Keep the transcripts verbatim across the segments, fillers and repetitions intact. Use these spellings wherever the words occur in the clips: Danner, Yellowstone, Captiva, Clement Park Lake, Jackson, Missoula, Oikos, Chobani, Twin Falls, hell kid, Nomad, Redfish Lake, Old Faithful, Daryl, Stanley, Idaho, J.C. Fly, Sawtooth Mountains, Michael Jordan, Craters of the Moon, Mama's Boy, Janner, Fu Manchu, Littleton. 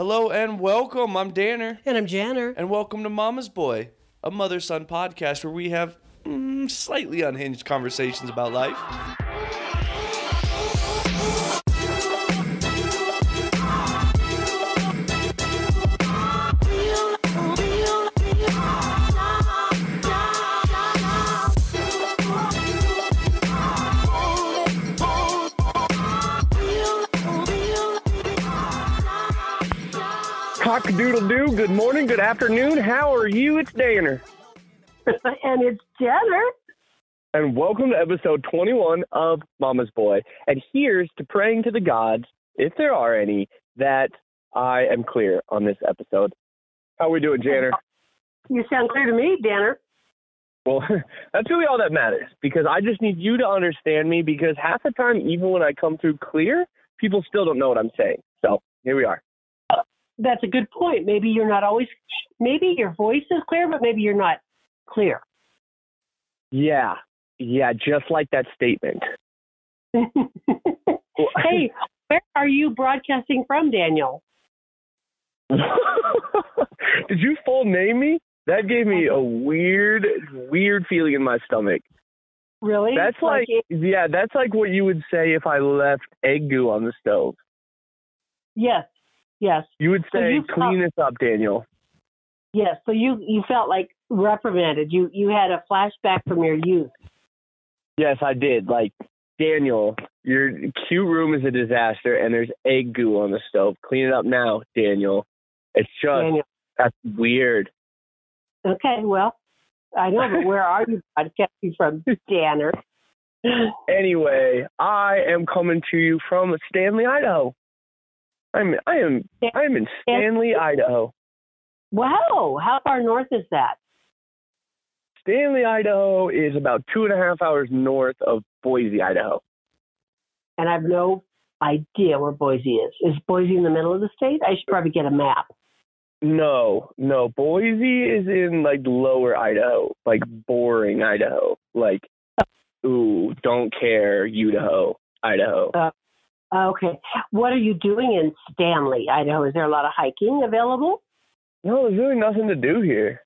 Hello and welcome. I'm Danner. And I'm Janner. And welcome to Mama's Boy, a mother-son podcast where we have mm, slightly unhinged conversations about life. Cock-a-doodle-doo, good morning, good afternoon, how are you? It's Danner. And it's Jenner. And welcome to episode twenty-one of Mama's Boy. And here's to praying to the gods, if there are any, that I am clear on this episode. How are we doing, Janner? You sound clear to me, Danner. Well, that's really all that matters, because I just need you to understand me, because half the time, even when I come through clear, people still don't know what I'm saying. So, here we are. That's a good point. Maybe you're not always, maybe your voice is clear, but maybe you're not clear. Yeah. Yeah. Just like that statement. Hey, where are you broadcasting from, Daniel? Did you full name me? That gave me a weird, weird feeling in my stomach. Really? That's like, like yeah, that's like what you would say if I left egg goo on the stove. Yes. Yes. You would say, so you clean felt, this up, Daniel. Yes. So you, you felt like reprimanded. You you had a flashback from your youth. Yes, I did. Like, Daniel, your cute room is a disaster, and there's egg goo on the stove. Clean it up now, Daniel. It's just, Daniel. That's weird. Okay, well, I know, but where are you? I kept you from Danner. Anyway, I am coming to you from Stanley, Idaho. I'm I am I am in Stanley, Idaho. Wow, how far north is that? Stanley, Idaho is about two and a half hours north of Boise, Idaho. And I have no idea where Boise is. Is Boise in the middle of the state? I should probably get a map. No, no, Boise is in like lower Idaho, like boring Idaho, like oh. ooh, don't care, Idaho, Idaho. Uh, Okay. What are you doing in Stanley, Idaho? Is there a lot of hiking available? No, there's really nothing to do here.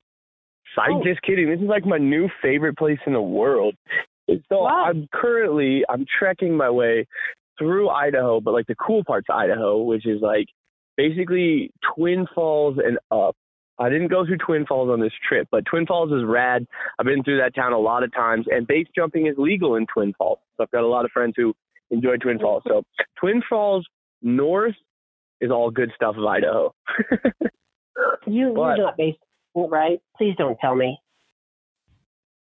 I'm oh. just kidding. This is like my new favorite place in the world. So wow. I'm currently, I'm trekking my way through Idaho, but like the cool parts of Idaho, which is like basically Twin Falls and up. I didn't go through Twin Falls on this trip, but Twin Falls is rad. I've been through that town a lot of times, and base jumping is legal in Twin Falls. So I've got a lot of friends who enjoy Twin Falls. So Twin Falls north is all good stuff of Idaho. you, but, you're not based, right? Please don't tell me.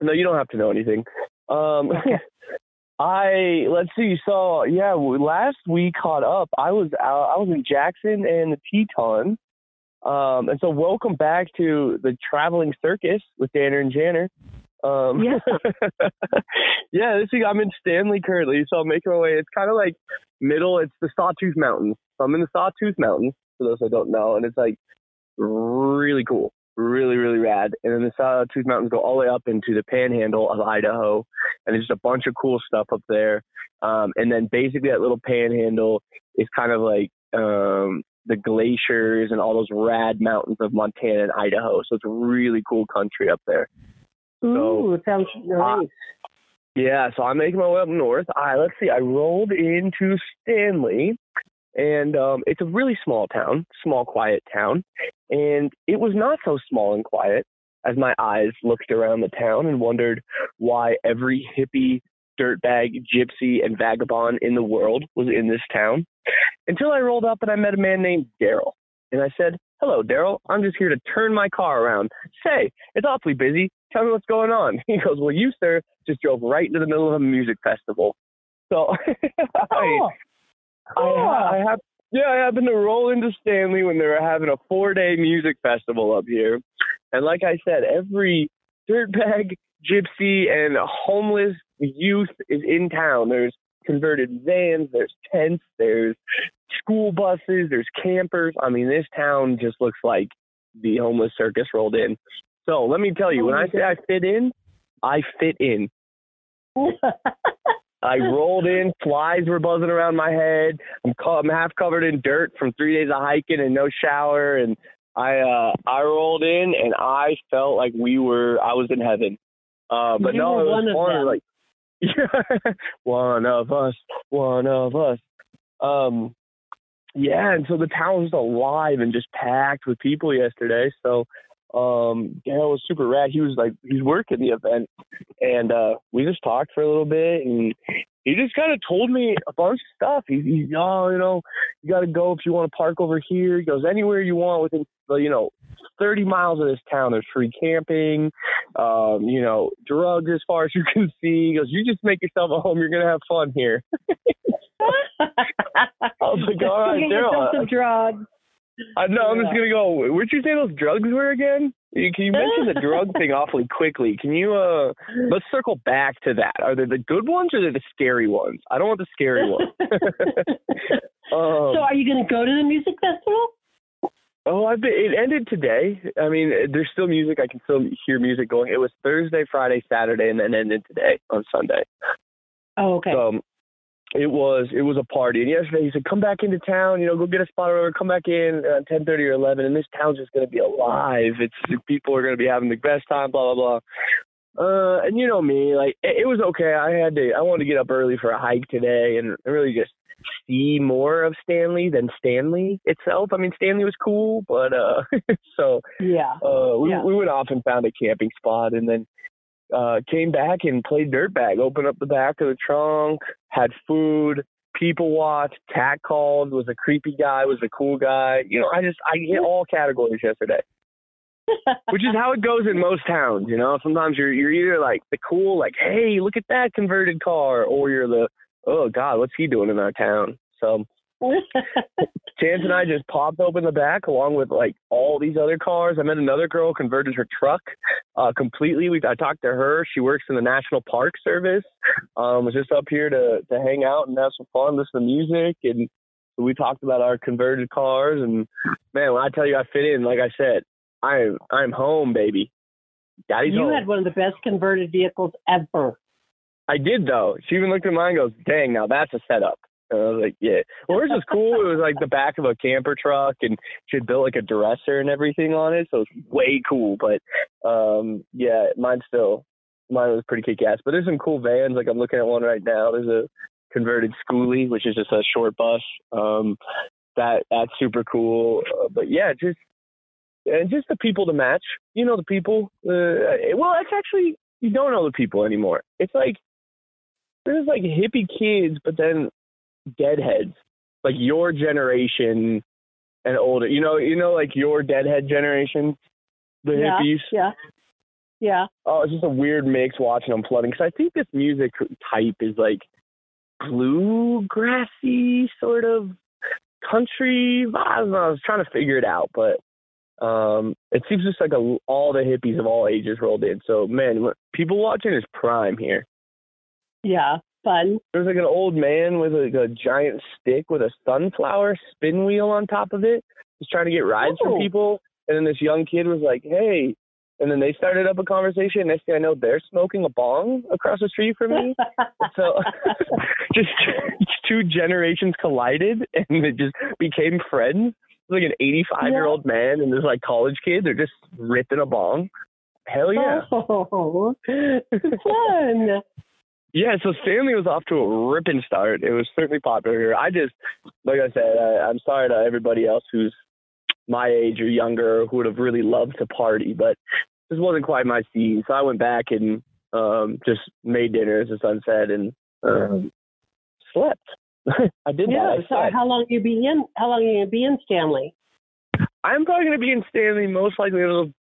No, you don't have to know anything. Um, okay. I, let's see. So yeah, last we caught up, I was out, I was in Jackson and the Tetons. Um, and so welcome back to the traveling circus with Danner and Janner. Um, yeah. yeah, this week I'm in Stanley currently, so I'm making my way. It's kind of like middle, it's the Sawtooth Mountains. So I'm in the Sawtooth Mountains, for those who don't know, and it's like really cool, really, really rad. And then the Sawtooth Mountains go all the way up into the panhandle of Idaho, and there's just a bunch of cool stuff up there. Um, and then basically that little panhandle is kind of like um, the glaciers and all those rad mountains of Montana and Idaho. So it's really cool country up there. So, Ooh, it sounds nice. Uh, yeah, so I'm making my way up north. I let's see, I rolled into Stanley, and um, it's a really small town, small, quiet town. And it was not so small and quiet as my eyes looked around the town and wondered why every hippie, dirtbag, gypsy, and vagabond in the world was in this town. Until I rolled up and I met a man named Daryl. And I said, "Hello, Daryl. I'm just here to turn my car around. Say, it's awfully busy. Tell me what's going on." He goes, "Well, you, sir, just drove right into the middle of a music festival." So oh, I, cool. I, I have, yeah, I happened to roll into Stanley when they were having a four-day music festival up here. And like I said, every dirtbag, gypsy, and homeless youth is in town. There's converted vans, there's tents, there's school buses, there's campers. I mean, this town just looks like the homeless circus rolled in. So let me tell you, when I say I fit in, I fit in. I rolled in. Flies were buzzing around my head. I'm, co- I'm half covered in dirt from three days of hiking and no shower. And I uh, I rolled in, and I felt like we were – I was in heaven. Uh, but you no, it was fun. Like, yeah, one of us, one of us. Um, yeah, and so the town was alive and just packed with people yesterday. So um, yeah, it was super rad. He was like, he's working the event, and uh, we just talked for a little bit, and he just kind of told me a bunch of stuff. He's, he's oh, you know, you got to go if you want to park over here. He goes, anywhere you want within, you know, thirty miles of this town, there's free camping, um, you know, drugs as far as you can see. He goes, you just make yourself a home. You're going to have fun here. I was like, all right, Daryl. Some drugs. I know. I'm just going to go, where'd you say those drugs were again? Can you mention the drug thing awfully quickly? Can you, uh, let's circle back to that. Are they the good ones or are they the scary ones? I don't want the scary ones. um, so are you going to go to the music festival? Oh, I've been, it ended today. I mean, there's still music. I can still hear music going. It was Thursday, Friday, Saturday, and then ended today on Sunday. Oh, okay. So, um, it was it was a party. And yesterday he said, come back into town, you know, go get a spot or whatever. Come back in at ten thirty or eleven, and this town's just going to be alive. It's people are going to be having the best time, blah, blah, blah. Uh, and you know me, like, it, it was okay. I had to, I wanted to get up early for a hike today and really just see more of Stanley than Stanley itself. I mean, Stanley was cool, but uh, so yeah, uh, we, yeah. we went off and found a camping spot, and then uh, came back and played dirtbag. Opened up the back of the trunk, had food, people watched, cat called, was a creepy guy, was a cool guy. You know, I just I hit all categories yesterday, which is how it goes in most towns. You know, sometimes you're you're either like the cool, like hey, look at that converted car, or you're the oh, God, what's he doing in our town? So Chance and I just popped open the back along with, like, all these other cars. I met another girl, converted her truck uh, completely. We I talked to her. She works in the National Park Service. Um, was just up here to, to hang out and have some fun, listen to music. And so we talked about our converted cars. And, man, when I tell you I fit in, like I said, I'm, I'm home, baby. Daddy's you home. Had one of the best converted vehicles ever. I did, though. She even looked at mine and goes, dang, now that's a setup. And I was like, yeah. Well, hers was cool. It was like the back of a camper truck, and she had built like a dresser and everything on it. So it's way cool. But, um, yeah, mine still, mine was pretty kick-ass. But there's some cool vans. Like I'm looking at one right now. There's a converted schoolie, which is just a short bus. Um, that that's super cool. Uh, but, yeah, just and just the people to match. You know, the people. Uh, well, that's actually, you don't know the people anymore. It's like, there's like hippie kids, but then deadheads, like your generation and older. You know, you know, like your deadhead generation, the yeah, hippies. Yeah, yeah. Oh, it's just a weird mix watching them flooding. Because I think this music type is like bluegrassy sort of country. I don't know. I was trying to figure it out, but um, it seems just like a, all the hippies of all ages rolled in. So man, people watching is prime here. Yeah, fun. There's like an old man with like a giant stick with a sunflower spin wheel on top of it. He's trying to get rides oh. from people. And then this young kid was like, hey. And then they started up a conversation. Next thing I know, they're smoking a bong across the street from me. So just two generations collided and they just became friends. It was like an eighty-five-year-old yeah. man and this like college kid. They're just ripping a bong. Hell yeah. Oh, fun. Yeah, so Stanley was off to a ripping start. It was certainly popular here. I just, like I said, I, I'm sorry to everybody else who's my age or younger who would have really loved to party, but this wasn't quite my scene. So I went back and um, just made dinner as the sun set and um, slept. I did yeah, that. I so slept. How long you be in? How long are you going to be in Stanley? I'm probably going to be in Stanley most likely a little.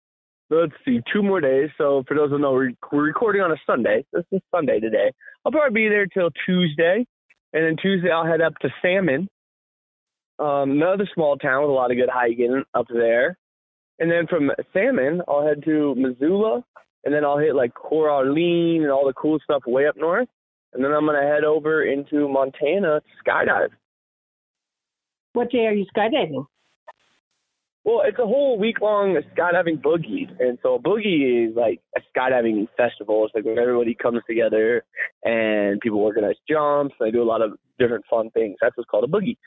Let's see, two more days. So for those who know, we're, we're recording on a Sunday. This is Sunday today. I'll probably be there till Tuesday. And then Tuesday I'll head up to Salmon, um, another small town with a lot of good hiking up there. And then from Salmon, I'll head to Missoula. And then I'll hit like Coraline and all the cool stuff way up north. And then I'm going to head over into Montana to skydive. What day are you skydiving? Well, it's a whole week-long skydiving boogie. And so a boogie is like a skydiving festival. It's like when everybody comes together and people organize jumps. They do a lot of different fun things. That's what's called a boogie.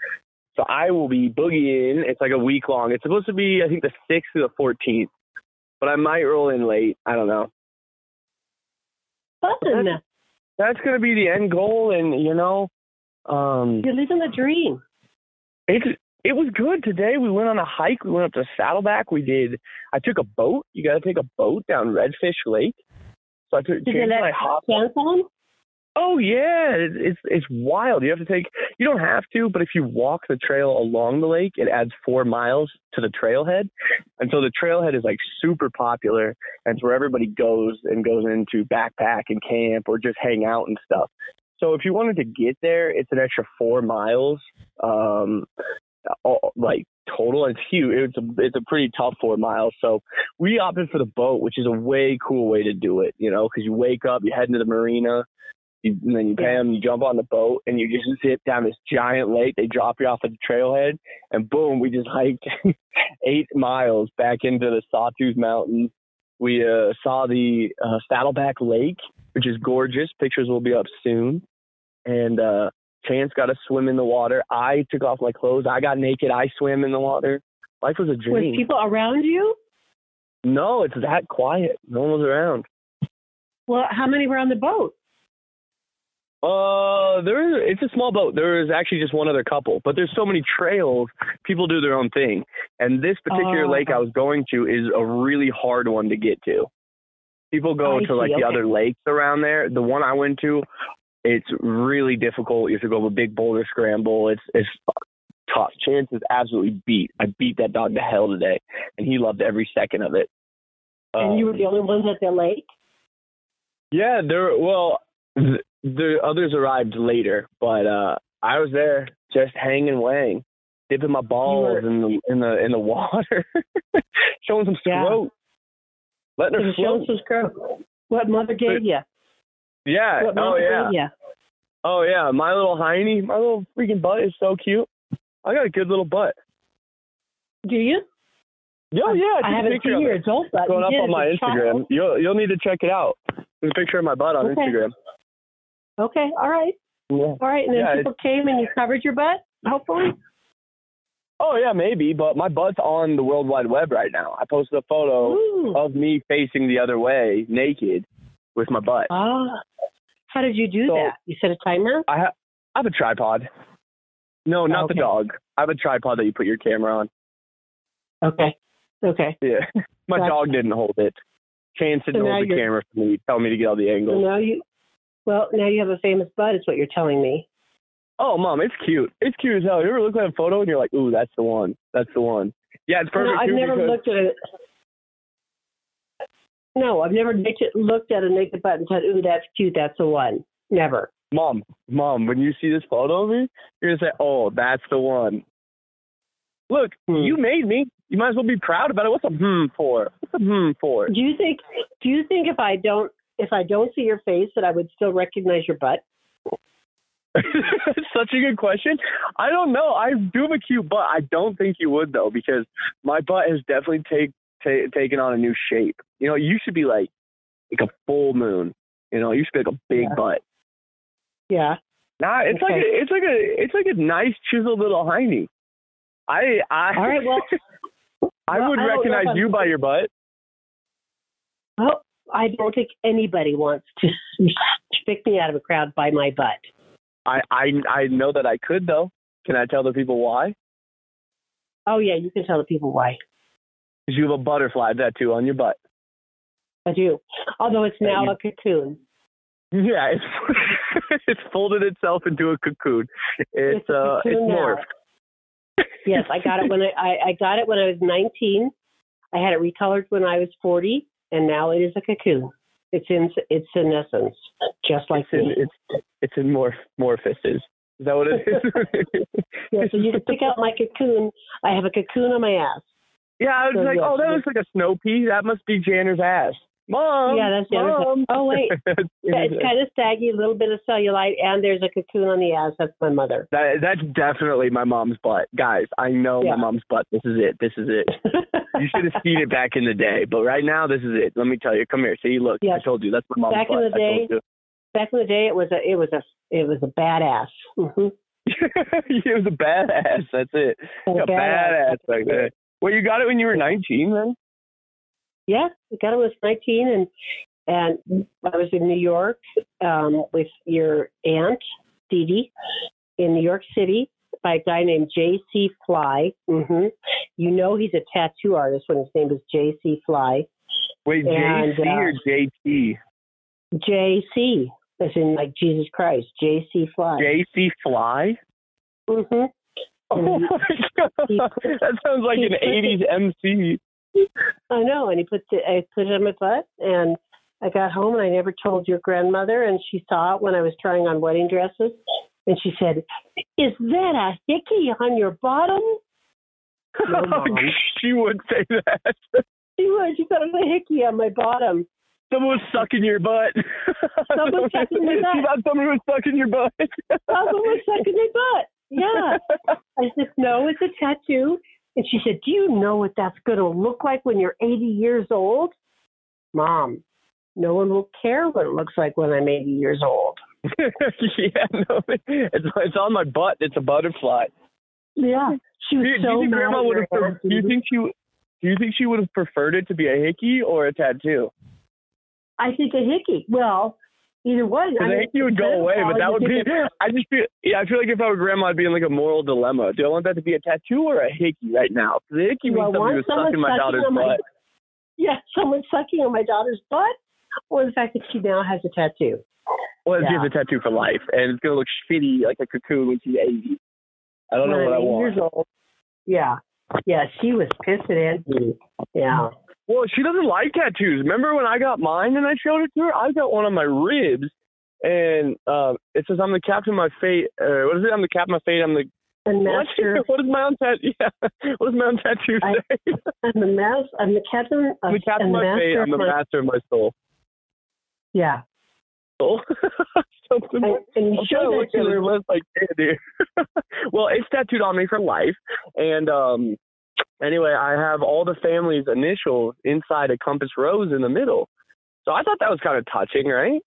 So I will be boogieing. It's like a week-long. It's supposed to be, I think, the sixth to the fourteenth. But I might roll in late. I don't know. Fun. That's, that's going to be the end goal. And, you know. Um, You're living the dream. It's... It was good today. We went on a hike. We went up to Saddleback. We did. I took a boat. You got to take a boat down Redfish Lake. So I took. Did you let pants on? Oh yeah, it's, it's it's wild. You have to take. You don't have to, but if you walk the trail along the lake, it adds four miles to the trailhead, and so the trailhead is like super popular, and it's where everybody goes and goes into backpack and camp or just hang out and stuff. So if you wanted to get there, it's an extra four miles. Um, All, like total, it's huge. It's a, it's a pretty tough four miles. So we opted for the boat, which is a way cool way to do it, you know, because you wake up, you head into the marina, you, and then you pay them, you jump on the boat, and you just zip down this giant lake. They drop you off at the trailhead, and boom, we just hiked eight miles back into the Sawtooth Mountains. We uh, saw the uh, Saddleback Lake, which is gorgeous. Pictures will be up soon. And, uh, Chance got to swim in the water. I took off my clothes. I got naked. I swam in the water. Life was a dream. Was people around you? No, it's that quiet. No one was around. Well, how many were on the boat? Uh, there. It's a small boat. There is actually just one other couple. But there's so many trails. People do their own thing. And this particular uh, lake I was going to is a really hard one to get to. People go I to, see. like, okay. the other lakes around there. The one I went to... It's really difficult. You have to go with a big boulder scramble. It's it's tough. Chance is absolutely beat. I beat that dog to hell today, and he loved every second of it. And um, you were the only ones at the lake? Yeah, there. Well, the, the others arrived later, but uh, I was there just hanging, weighing, dipping my balls were, in the in the in the water, showing some scrote, yeah. letting her float. Some scrote. What mother gave but, you? Yeah. Oh yeah. Oh yeah. My little hiney, my little freaking butt is so cute. I got a good little butt. Do you? Yeah, I, yeah. I, I haven't seen your adult butt. Going up on my Instagram. You'll you'll need to check it out. There's a picture of my butt on okay. Instagram. Okay. All right. Yeah. All right. And then yeah, people came and you covered your butt, hopefully. Oh yeah, maybe. But my butt's on the World Wide Web right now. I posted a photo Ooh. of me facing the other way, naked, with my butt. Ah. How did you do so, that? You set a timer? I, ha- I have a tripod. No, not okay. the dog. I have a tripod that you put your camera on. Okay. Okay. Yeah. My gotcha. dog didn't hold it. Chance didn't so hold the camera for me. Tell me to get all the angles. So now you, well, now you have a famous butt is what you're telling me. Oh, Mom, it's cute. It's cute as hell. You ever look at a photo and you're like, ooh, that's the one. That's the one. Yeah, it's perfect. No, I've never because- looked at it. No, I've never naked, looked at a naked butt and said, ooh, that's cute, that's the one. Never. Mom, Mom, when you see this photo of me, you're going to say, oh, that's the one. Look, hmm. you made me. You might as well be proud about it. What's a hmm for? What's a hmm for? Do you think Do you think if I don't if I don't see your face that I would still recognize your butt? Such a good question. I don't know. I do have a cute butt. I don't think you would, though, because my butt has definitely taken. T- taking on a new shape. You know, you should be like like a full moon. You know, you should be like a big yeah. butt. Yeah. Nah, it's okay. like a, it's like a it's like a nice chiseled little hiney. I I All right, well, I well, would I recognize you I'm... by your butt. Well, I don't think anybody wants to pick me out of a crowd by my butt. I, I I know that I could though. Can I tell the people why? Oh yeah, you can tell the people why. You have a butterfly tattoo on your butt. I do. Although it's now you, a cocoon. Yeah, it's it's folded itself into a cocoon. It's, it's a cocoon uh, it's morphed. Yes, I got it when I, I, I got it when I was nineteen. I had it recolored when I was forty, and now it is a cocoon. It's in it's in essence, just like it's me. In, it's it's in morph morphosis. Is that what it is? Yeah. So you can pick out my cocoon. I have a cocoon on my ass. Yeah, I was so, like, yes, oh, that yes. looks like a snow pea. That must be Janner's ass. Mom. Yeah, that's the Mom. Other side. Oh, wait. It's kind of saggy, a little bit of cellulite, and there's a cocoon on the ass. That's my mother. That, that's definitely my mom's butt. Guys, I know yeah. my mom's butt. This is it. This is it. You should have seen it back in the day, but right now, this is it. Let me tell you. Come here. See, look. Yes. I told you. That's my mom's back butt. In the day, I told you. Back in the day, it was a, it was a, it was a badass. Mm-hmm. It was a badass. That's it. A badass. badass back there. Well, you got it when you were nineteen, then? Yeah, I got it when I was nineteen, and and I was in New York um, with your aunt, Dee Dee, in New York City by a guy named J C Fly. Mm-hmm. You know he's a tattoo artist when his name is J C Fly. Wait, J C uh, or J T? J C, as in like Jesus Christ, J C Fly. J C Fly? Mm-hmm. Oh my God. He, that sounds like an eighties M C. I know, and he put it, I put it on my butt, and I got home, and I never told your grandmother, and she saw it when I was trying on wedding dresses, and she said, "Is that a hickey on your bottom?" No, Mom. She would say that. She would. She thought it was a hickey on my bottom. Someone was sucking your butt. Someone was sucking my butt. She thought someone was sucking your butt. Someone was sucking my butt. Yeah. I said, "No, it's a tattoo." And she said, "Do you know what that's going to look like when you're eighty years old?" Mom, no one will care what it looks like when I'm eighty years old. Yeah, no, it's, it's on my butt. It's a butterfly. Yeah. She was do, so do you think Grandma would have? Her, do you think she? Do you think she would have preferred it to be a hickey or a tattoo? I think a hickey. Well, either one. I mean, hickey would go away, but that would be. I just feel. Yeah, I feel like if I were grandma, I'd be in like a moral dilemma. Do I want that to be a tattoo or a hickey right now? The hickey means somebody was sucking my daughter's butt. Yeah, someone sucking on my daughter's butt, or the fact that she now has a tattoo. Well, yeah. She has a tattoo for life, and it's gonna look shitty like a cocoon when she's eighty. I don't know what I want. Yeah, yeah, she was pissed at Andy. Yeah. Well, she doesn't like tattoos. Remember when I got mine and I showed it to her? I got one on my ribs, and uh, it says, "I'm the captain of my fate." Uh, what is it? I'm the captain of my fate. I'm the and master. What is my own tattoo? Yeah. What does my own tattoo say? I, I'm the master. I'm the captain. Of, I'm the captain of my fate. I'm the master of my soul. Yeah. Soul. Something. I, and you showed it to her. List, like, hey, dude. Well, it's tattooed on me for life, and um. Anyway, I have all the family's initials inside a compass rose in the middle. So I thought that was kind of touching, right?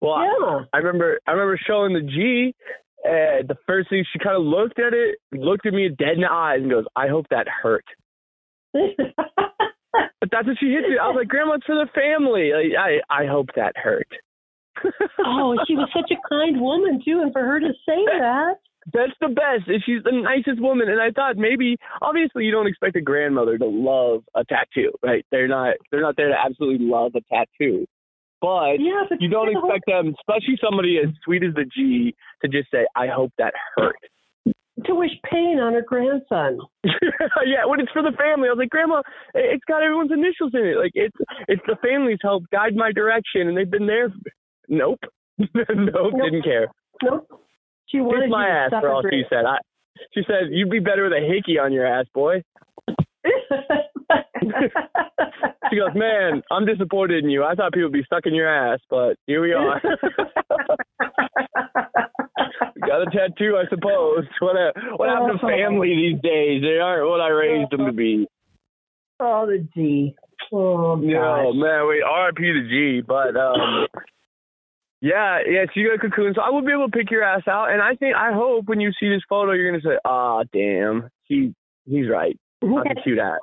Well, yeah. I, I remember I remember showing the G. Uh, the first thing, she kind of looked at it, looked at me dead in the eyes and goes, "I hope that hurt." But that's what she hit me. I was like, "Grandma, it's for the family." I, I, I hope that hurt. Oh, she was such a kind woman, too. And for her to say that. That's the best. She's the nicest woman. And I thought maybe, obviously, you don't expect a grandmother to love a tattoo, right? They're not they're not there to absolutely love a tattoo. But, yeah, but you don't expect whole... them, especially somebody as sweet as the G, to just say, "I hope that hurt." To wish pain on her grandson. Yeah, when it's for the family. I was like, "Grandma, it's got everyone's initials in it. Like, it's, it's the family's help guide my direction." And they've been there. Nope. nope. Nope. Didn't care. Nope. She wanted my you to ass for all she said. I, she said, "You'd be better with a hickey on your ass, boy." She goes, "Man, I'm disappointed in you. I thought people would be sucking your ass, but here we are." Got a tattoo, I suppose. What a, what oh, happened to family these days? They aren't what I raised them to be. Oh, the G. Oh, gosh. No, man, wait, R I P the G, but... um. Yeah, yeah, so you got a cocoon, so I will be able to pick your ass out, and I think, I hope when you see this photo, you're going to say, "Ah, oh, damn, he, he's right, I can shoot that."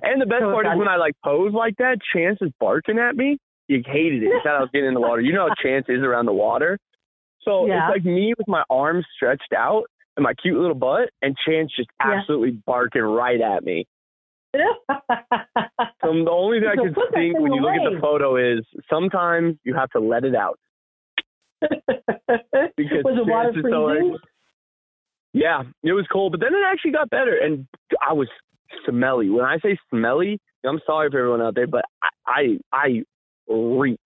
And the best so part is when I, like, pose like that, Chance is barking at me. You hated it. He thought I was getting in the water. You know how Chance is around the water. So yeah. It's like me with my arms stretched out and my cute little butt, and Chance just absolutely yeah. barking right at me. So the only thing so I can think when you away. Look at the photo is sometimes you have to let it out. Because was the water freezing? So yeah, it was cold, but then it actually got better, and I was smelly. When I say smelly, I'm sorry for everyone out there, but I I, I reek.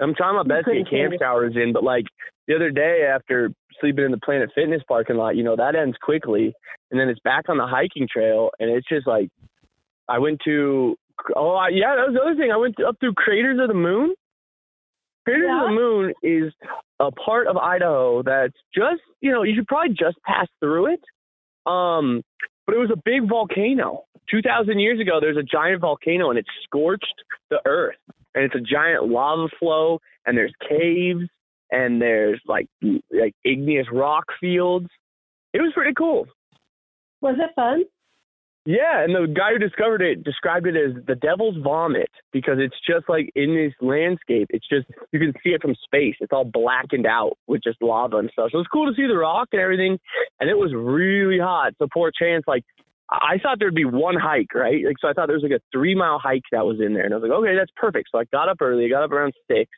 I'm trying my best to get camp showers in, but like the other day after sleeping in the Planet Fitness parking lot, you know, that ends quickly, and then it's back on the hiking trail, and it's just like I went to Oh, yeah, that was the other thing. I went up through Craters of the Moon. Craters yeah. of the Moon is a part of Idaho that's just, you know, you should probably just pass through it. Um, but it was a big volcano. two thousand years ago, there's a giant volcano, and it scorched the earth. And it's a giant lava flow, and there's caves, and there's, like, like igneous rock fields. It was pretty cool. Was it fun? Yeah, and the guy who discovered it described it as the devil's vomit because it's just like in this landscape. It's just, you can see it from space. It's all blackened out with just lava and stuff. So it's cool to see the rock and everything. And it was really hot. So poor chance, like, I thought there'd be one hike, right? Like, so I thought there was like a three mile hike that was in there. And I was like, okay, that's perfect. So I got up early. I got up around six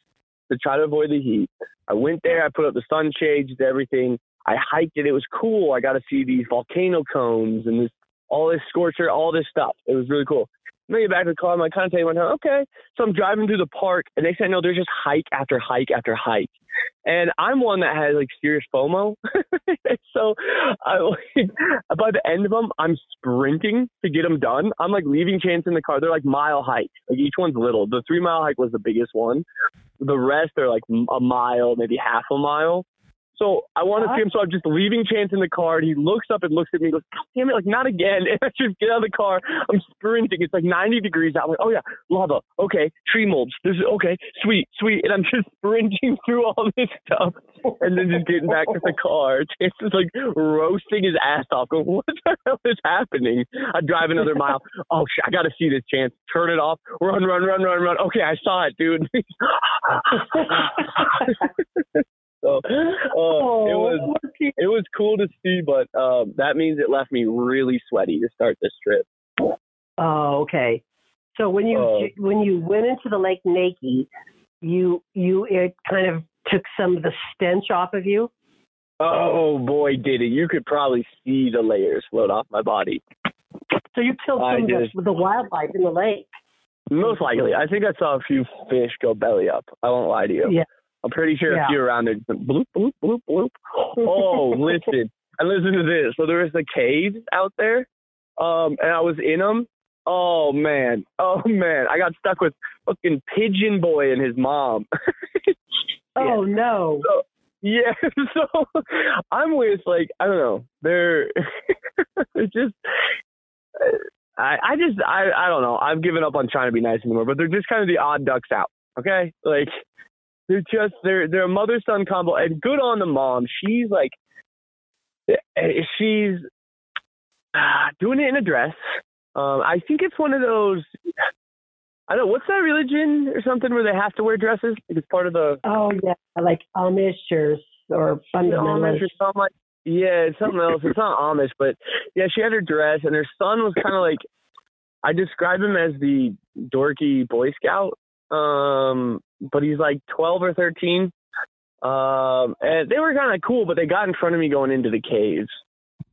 to try to avoid the heat. I went there. I put up the sunshades, everything. I hiked it. It was cool. I got to see these volcano cones and this, all this scorcher, all this stuff. It was really cool. And then I get back to the car. I'm like, kind of telling myself, okay. So I'm driving through the park. And they said, no, there's just hike after hike after hike. And I'm one that has, like, serious FOMO. So I, like, by the end of them, I'm sprinting to get them done. I'm, like, leaving chance in the car. They're, like, mile hikes. Like, each one's little. The three-mile hike was the biggest one. The rest are, like, a mile, maybe half a mile. So I want to see him, so I'm just leaving chance in the car, and he looks up and looks at me and goes, God damn it, like, not again. And I just get out of the car. I'm sprinting. It's like ninety degrees out. I'm like, oh, yeah, lava. Okay, tree molds. This is okay, sweet, sweet. And I'm just sprinting through all this stuff and then just getting back to the car. Chance is, like, roasting his ass off, going, what the hell is happening? I drive another mile. Oh, shit, I got to see this, Chance. Turn it off. Run, run, run, run, run. Okay, I saw it, dude. So uh, oh, it was it was cool to see, but um, that means it left me really sweaty to start this trip. Oh, okay. So when you uh, when you went into the lake naked, you you it kind of took some of the stench off of you. Oh boy, did it! You could probably see the layers float off my body. So you killed some of the wildlife in the lake. Most likely, I think I saw a few fish go belly up. I won't lie to you. Yeah. I'm pretty sure yeah. if you're around there, bloop, bloop, bloop, bloop. Oh, listen. And listen to this. So there was the caves out there, um, and I was in them. Oh, man. Oh, man. I got stuck with fucking Pigeon Boy and his mom. Oh, yeah. No. So, yeah. So I'm with, like, I don't know. They're it's just... I, I just, I, I don't know. I've given up on trying to be nice anymore, but they're just kind of the odd ducks out, okay? Like... They're just, they're, they're a mother-son combo, and good on the mom. She's like, she's doing it in a dress. Um, I think it's one of those, I don't know, what's that religion or something where they have to wear dresses? It's part of the... Oh, yeah, like Amish or, or fundamentalist. Amish or something like, yeah, it's something else. It's not Amish, but yeah, she had her dress, and her son was kind of like, I describe him as the dorky Boy Scout. Um, but he's like twelve or thirteen. Um, and they were kind of cool, but they got in front of me going into the caves.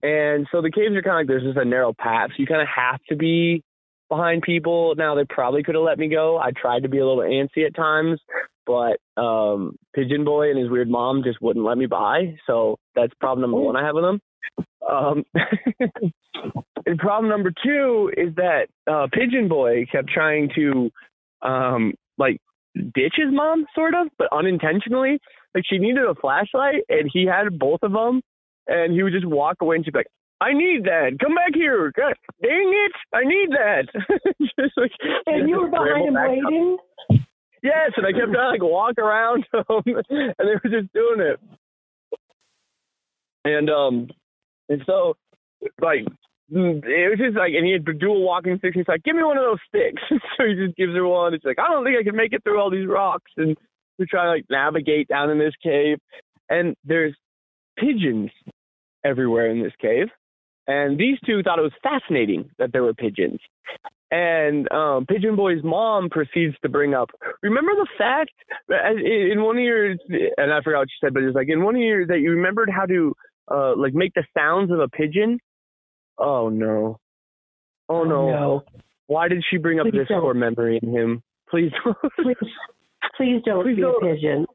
And so the caves are kind of like, there's just a narrow path. So you kind of have to be behind people. Now they probably could have let me go. I tried to be a little antsy at times, but, um, Pigeon Boy and his weird mom just wouldn't let me by. So that's problem number one I have with them. Um, and problem number two is that, uh, Pigeon Boy kept trying to, um, like ditch his mom sort of, but unintentionally. Like she needed a flashlight and he had both of them, and he would just walk away and she'd be like, I need that. Come back here. God, dang it. I need that. Just like, and you were behind him waiting? Up. Yes. And I kept trying to like walk around him and they were just doing it. And, um, and so like, it was just like, and he had dual walking sticks. He's like, give me one of those sticks. So he just gives her one. It's like, I don't think I can make it through all these rocks. And we try to like navigate down in this cave. And there's pigeons everywhere in this cave. And these two thought it was fascinating that there were pigeons. And um, Pigeon Boy's mom proceeds to bring up, remember the fact that in one of your, and I forgot what she said, but it's like in one of your, that you remembered how to uh, like make the sounds of a pigeon. Oh, no. Oh, no. Oh, no. Why did she bring up please this don't. Core memory in him? Please don't. Please, please don't please be don't. A pigeon.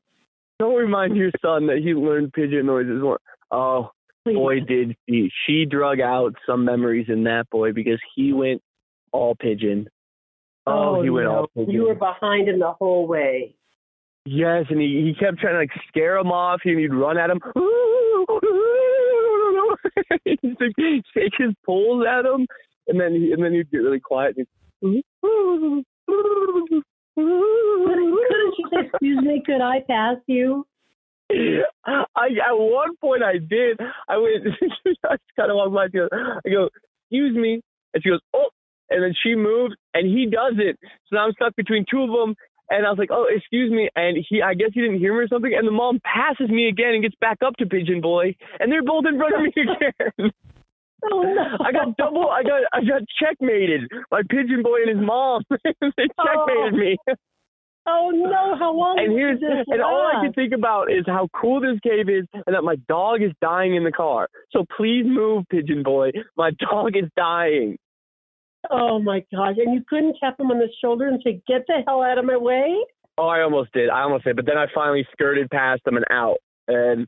Don't remind your son that he learned pigeon noises. Oh, please. Boy, did she. She drug out some memories in that boy because he went all pigeon. Oh, he went no. off. You were behind him the whole way. Yes, and he, he kept trying to like scare him off. He, he'd run at him. He'd like, shake his poles at him, and then he, and then he'd get really quiet. And he'd, couldn't, couldn't you say, "Excuse me, could I pass you?" I at one point I did. I went. I just kind of walked by. I go, "Excuse me," and she goes, "Oh." And then she moved, and he doesn't. So now I'm stuck between two of them. And I was like, oh, excuse me. And he, I guess he didn't hear me or something. And the mom passes me again and gets back up to Pigeon Boy. And they're both in front of me again. Oh, no. I got double, I got I got checkmated by Pigeon Boy and his mom. They checkmated oh. me. Oh, no. How long and here's this And last? All I can think about is how cool this cave is and that my dog is dying in the car. So please move, Pigeon Boy. My dog is dying. Oh, my gosh. And you couldn't tap him on the shoulder and say, get the hell out of my way? Oh, I almost did. I almost did. But then I finally skirted past him and out. And,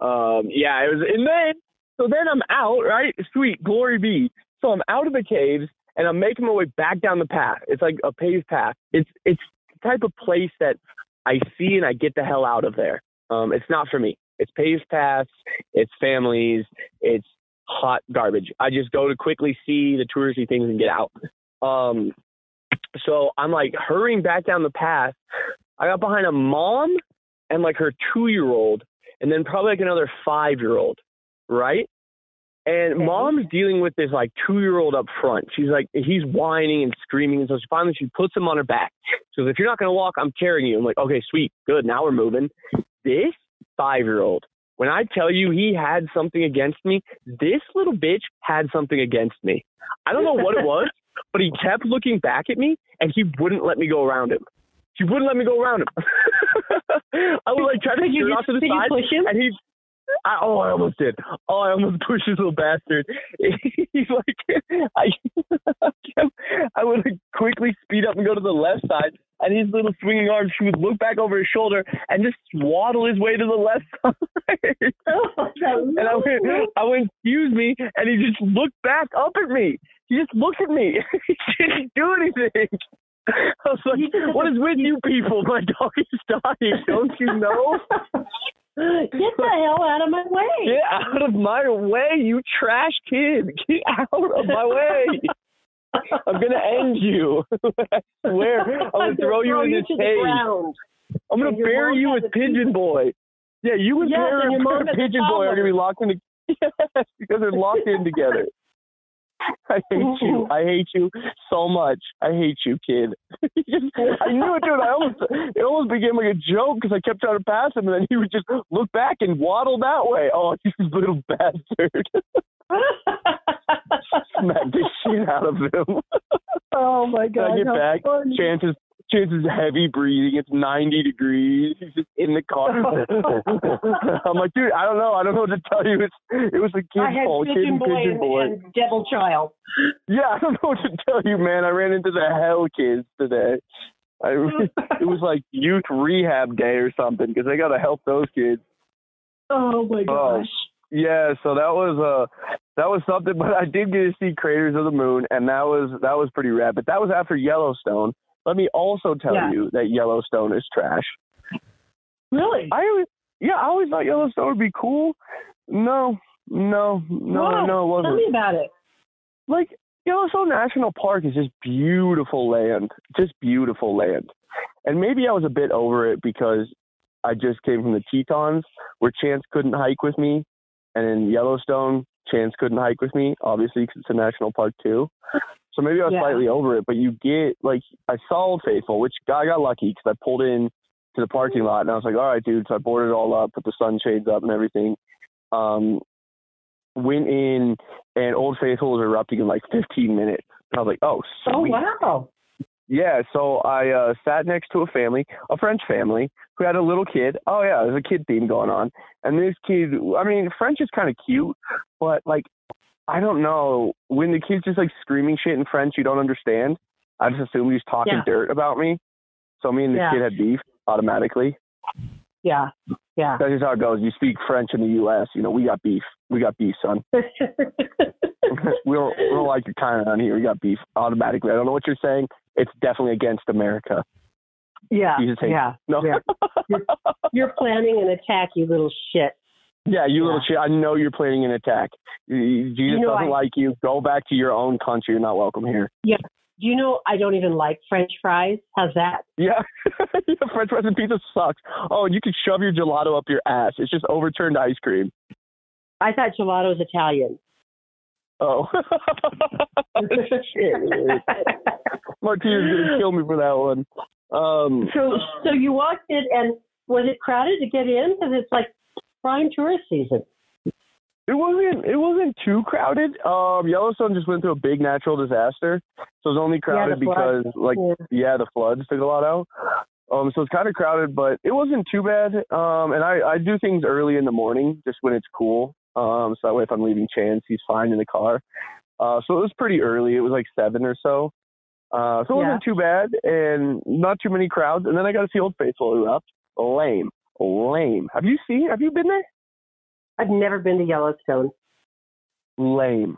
um, yeah, it was. And then, so then I'm out, right? Sweet. Glory be. So I'm out of the caves, and I'm making my way back down the path. It's like a paved path. It's it's the type of place that I see and I get the hell out of there. Um, it's not for me. It's paved paths. It's families. It's hot garbage. I just go to quickly see the touristy things and get out. Um, so I'm like hurrying back down the path. I got behind a mom and like her two-year-old and then probably like another five-year-old, right? And okay. Mom's dealing with this like two-year-old up front. She's like, he's whining and screaming. And so she finally she puts him on her back. She goes, if you're not going to walk, I'm carrying you. I'm like, okay, sweet. Good. Now we're moving. This five-year-old, when I tell you he had something against me, this little bitch had something against me. I don't know what it was, but he kept looking back at me, and he wouldn't let me go around him. She wouldn't let me go around him. I would, like, try to steer off to the did side. Did you push him? And he, I, oh, I almost did. Oh, I almost pushed this little bastard. He's like, I, I would like, quickly speed up and go to the left side. And his little swinging arm, she would look back over his shoulder and just swaddle his way to the left side. And I went, I went, excuse me. And he just looked back up at me. He just looked at me. He didn't do anything. I was like, what is with you people? My dog is dying. Don't you know? Get the hell out of my way. Get out of my way, you trash kid. Get out of my way. I'm going to end you. I swear. I'm going to throw you in this cage. I'm going to bury you with Pigeon Boy. Yeah, you and Pigeon Boy are going to be locked in the- yes, because they're locked in together. I hate you. I hate you so much. I hate you, kid. I knew it, dude. I almost, it almost became like a joke because I kept trying to pass him, and then he would just look back and waddle that way. Oh, you little bastard. Smack the shit out of him. Oh, my God. I get back. Funny. Chances chances heavy breathing. It's ninety degrees. He's just in the car. I'm like, dude, I don't know. I don't know what to tell you. It's, it was a kid's fault. Kid and Pigeon Boy. And devil child. Yeah, I don't know what to tell you, man. I ran into the hell kids today. I, it was like youth rehab day or something because they got to help those kids. Oh, my gosh. Oh. Yeah, so that was uh, that was something, but I did get to see Craters of the Moon, and that was that was pretty rad. But that was after Yellowstone. Let me also tell yeah. you that Yellowstone is trash. Really? I always, yeah, I always thought Yellowstone would be cool. No, no, no, wow. no, it wasn't. Tell me about it. Like, Yellowstone National Park is just beautiful land, just beautiful land. And maybe I was a bit over it because I just came from the Tetons, where Chance couldn't hike with me. And in Yellowstone, Chance couldn't hike with me, obviously, because it's a national park, too. So maybe I was yeah. slightly over it. But you get, like, I saw Old Faithful, which I got lucky because I pulled in to the parking lot. And I was like, all right, dude. So I boarded it all up, put the sunshades up and everything. Um, went in, and Old Faithful was erupting in, like, fifteen minutes. And I was like, oh, sweet. Oh, wow. Yeah, so I uh, sat next to a family, a French family, who had a little kid. Oh, yeah, there's a kid theme going on. And this kid, I mean, French is kind of cute, but, like, I don't know. When the kid's just, like, screaming shit in French you don't understand, I just assumed he's talking yeah. dirt about me. So me and the yeah. kid had beef automatically. Yeah, yeah. That's just how it goes. You speak French in the U S, you know, we got beef. We got beef, son. we, don't, we don't like your kind on here. We got beef automatically. I don't know what you're saying. it's definitely against America. Yeah. You say, yeah. No. Yeah. You're, you're planning an attack, you little shit. Yeah, you yeah. little shit. I know you're planning an attack. Jesus you know, doesn't I, like you. Go back to your own country. You're not welcome here. Yeah. Do you know I don't even like French fries? How's that? Yeah. yeah French fries and pizza sucks. Oh, and you can shove your gelato up your ass. It's just overturned ice cream. I thought gelato was Italian. Oh. Shit. Martina's going to kill me for that one. Um, so so you walked in, and was it crowded to get in? Because it's like prime tourist season. It wasn't It wasn't too crowded. Um, Yellowstone just went through a big natural disaster. So it was only crowded yeah, because, like, yeah. yeah, the floods took a lot out. Um, so it's kind of crowded, but it wasn't too bad. Um, and I, I do things early in the morning just when it's cool. Um, so that way if I'm leaving Chance, he's fine in the car. Uh, so it was pretty early. It was like seven or so. Uh, so it yeah. wasn't too bad and not too many crowds. And then I got to see Old Faithful erupt. Lame. Lame. Have you seen? Have you been there? I've never been to Yellowstone. Lame.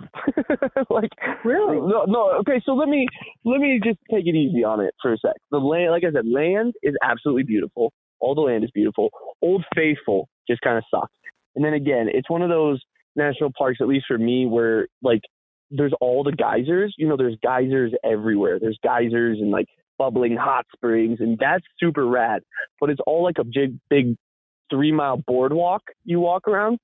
Like really? No, no. Okay, so let me let me just take it easy on it for a sec. The land, like I said, land is absolutely beautiful. All the land is beautiful. Old Faithful just kind of sucks. And then again, it's one of those national parks, at least for me, where like there's all the geysers. You know, there's geysers everywhere. There's geysers and like bubbling hot springs, and that's super rad. But it's all like a big, big three mile boardwalk you walk around.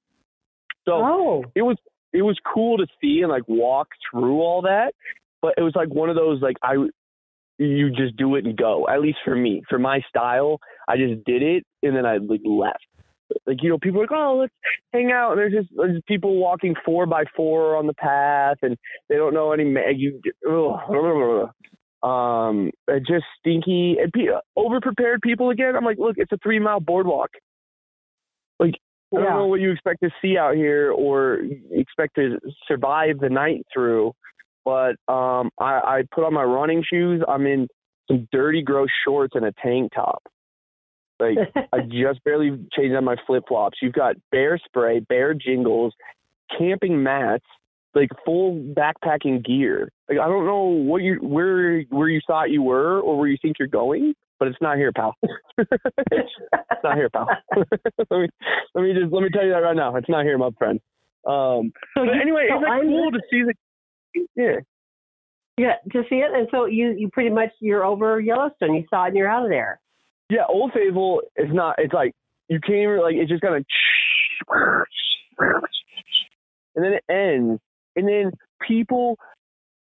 So oh. it was it was cool to see and like walk through all that. But it was like one of those like I you just do it and go. At least for me, for my style, I just did it and then I like left. Like, you know, people are like, oh, let's hang out. And there's just, there's just people walking four by four on the path, and they don't know any ma- you, um, just stinky and pe- over-prepared people again. I'm like, look, it's a three-mile boardwalk. Like, I don't yeah. know what you expect to see out here or expect to survive the night through. But um, I, I put on my running shoes. I'm in some dirty, gross shorts and a tank top. Like, I just barely changed out my flip-flops. You've got bear spray, bear jingles, camping mats, like full backpacking gear. Like, I don't know what you where where you thought you were or where you think you're going, but it's not here, pal. it's not here, pal. let me let me just let me tell you that right now. It's not here, my friend. Um, so but you, anyway, so it's like I'm cool to see the yeah. Yeah, to see it, and so you you pretty much you're over Yellowstone. You saw it, and you're out of there. Yeah, Old Faithful is not, it's like, you can't even, like, it's just kind of, and then it ends. And then people,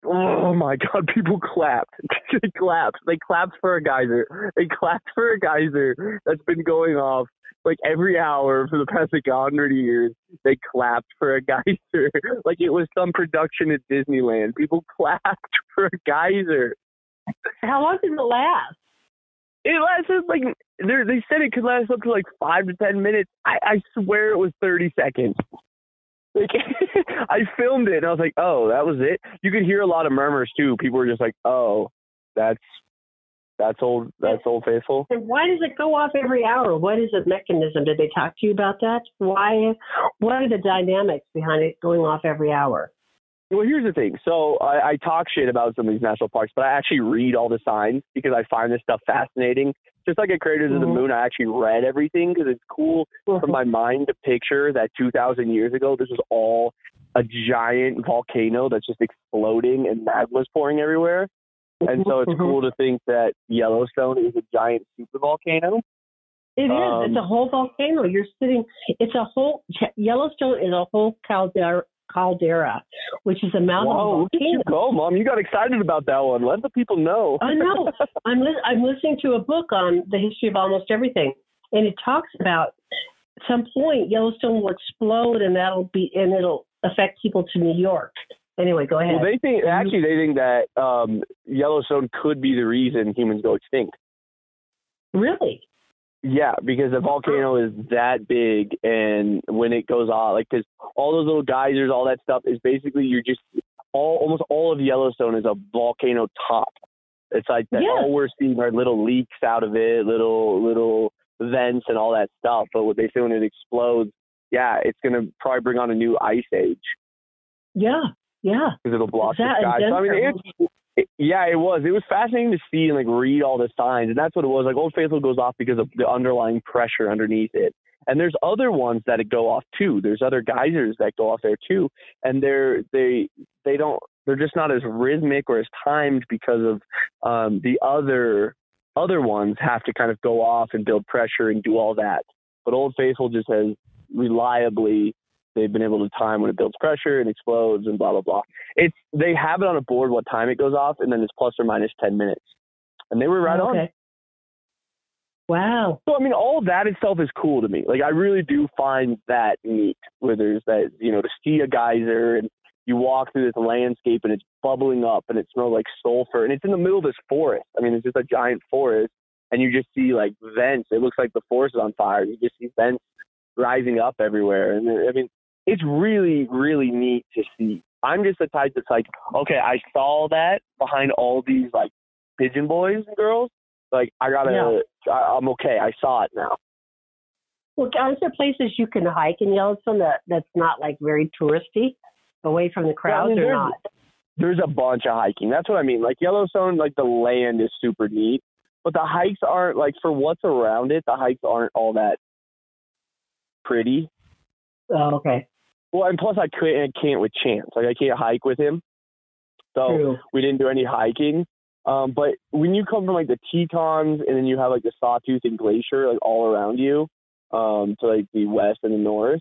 oh my God, people clapped. they clapped. They clapped for a geyser. They clapped for a geyser that's been going off, like, every hour for the past, like, one hundred years. They clapped for a geyser. Like, it was some production at Disneyland. People clapped for a geyser. How long does it last? It lasted like they said it could last up to like five to ten minutes. I, I swear it was thirty seconds. Like I filmed it and I was like, oh, that was it. You could hear a lot of murmurs too. People were just like, oh, that's that's old that's Old Faithful. And why does it go off every hour? What is the mechanism? Did they talk to you about that? Why? What are the dynamics behind it going off every hour? Well, here's the thing. So I, I talk shit about some of these national parks, but I actually read all the signs because I find this stuff fascinating. Just like at Craters mm-hmm. of the Moon, I actually read everything because it's cool mm-hmm. for my mind to picture that two thousand years ago, this was all a giant volcano that's just exploding and magma's pouring everywhere. And so it's mm-hmm. cool to think that Yellowstone is a giant super volcano. It um, is. It's a whole volcano. You're sitting – it's a whole – Yellowstone is a whole caldera. Caldera, which is a mountain volcano. Whoa, you go, Mom. You got excited about that one. Let the people know. I know. I'm li- I'm listening to a book on the history of almost everything, and it talks about at some point Yellowstone will explode, and that'll be and it'll affect people to New York. Anyway, go ahead. Well, they think actually they think that um, Yellowstone could be the reason humans go extinct. Really? Yeah, because the volcano is that big, and when it goes off, like, because all those little geysers, all that stuff is basically you're just all almost all of Yellowstone is a volcano top. It's like that, yeah. all we're seeing are little leaks out of it, little little vents, and all that stuff. But what they say when it explodes, yeah, it's gonna probably bring on a new ice age. Yeah, yeah, because it'll block the sky. So, I mean, it's It, yeah, it was. It was fascinating to see and like read all the signs, and that's what it was. Like Old Faithful goes off because of the underlying pressure underneath it. And there's other ones that go off too. There's other geysers that go off there too, and they're they they don't they're just not as rhythmic or as timed because of um, the other other ones have to kind of go off and build pressure and do all that. But Old Faithful just has reliably they've been able to time when it builds pressure and explodes and blah blah blah. It's they have it on a board what time it goes off, and then it's plus or minus ten minutes, and they were right okay. on. Wow. So, I mean, all that itself is cool to me. Like, I really do find that neat, where there's that, you know, to see a geyser and you walk through this landscape and it's bubbling up and it smells like sulfur. And it's in the middle of this forest. I mean, it's just a giant forest, and you just see, like, vents. It looks like the forest is on fire. You just see vents rising up everywhere. And, I mean, it's really, really neat to see. I'm just the type that's like, okay, I saw that behind all these, like, pigeon boys and girls. Like, I got to, yeah. I'm okay. I saw it now. Well, aren't there places you can hike in Yellowstone that, that's not, like, very touristy, away from the crowds, yeah, I mean, or not? There's a bunch of hiking. That's what I mean. Like, Yellowstone, like, the land is super neat, but the hikes aren't, like, for what's around it, the hikes aren't all that pretty. Oh, okay. Well, and plus I can't, I can't with Chance. Like, I can't hike with him. So True. We didn't do any hiking. Um, but when you come from, like, the Tetons and then you have, like, the Sawtooth and Glacier, like, all around you um, to, like, the west and the north,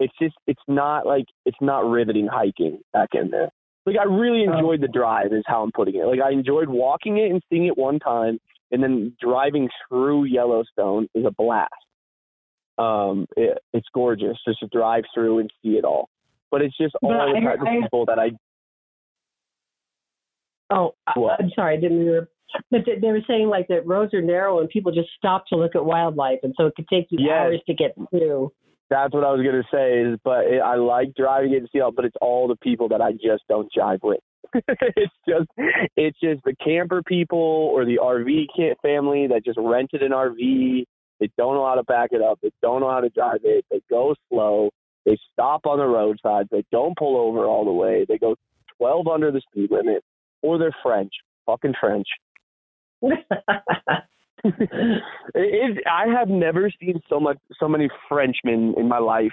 it's just – it's not, like – it's not riveting hiking back in there. Like, I really enjoyed the drive is how I'm putting it. Like, I enjoyed walking it and seeing it one time, and then driving through Yellowstone is a blast. Um, it, it's gorgeous just to drive through and see it all. But it's just all but the type I, of people that I – Oh, what? I'm sorry, I didn't hear. But they were saying, like, that roads are narrow and people just stop to look at wildlife, and so it could take you yes. hours to get through. That's what I was going to say. Is, but it, I like driving it to see all, but it's all the people that I just don't jive with. it's just, it's just the camper people or the R V family that just rented an R V. They don't know how to back it up. They don't know how to drive it. They go slow. They stop on the roadside. They don't pull over all the way. They go twelve under the speed limit. Or they're French, fucking French. it, it, I have never seen so much, so many Frenchmen in my life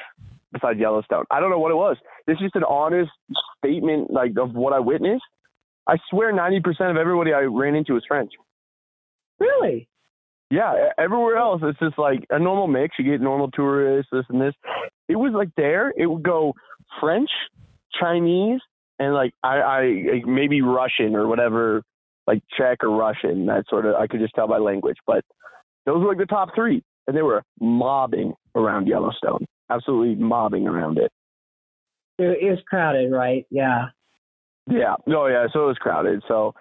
besides Yellowstone. I don't know what it was. This is just an honest statement, like, of what I witnessed. I swear, ninety percent of everybody I ran into was French. Really? Yeah. Everywhere else, it's just like a normal mix. You get normal tourists, this and this. It was like there, it would go French, Chinese. And, like, I, I like maybe Russian or whatever, like Czech or Russian, that sort of, I could just tell by language. But those were, like, the top three. And they were mobbing around Yellowstone, absolutely mobbing around it. It was crowded, right? Yeah. Yeah. Oh, yeah. So it was crowded. So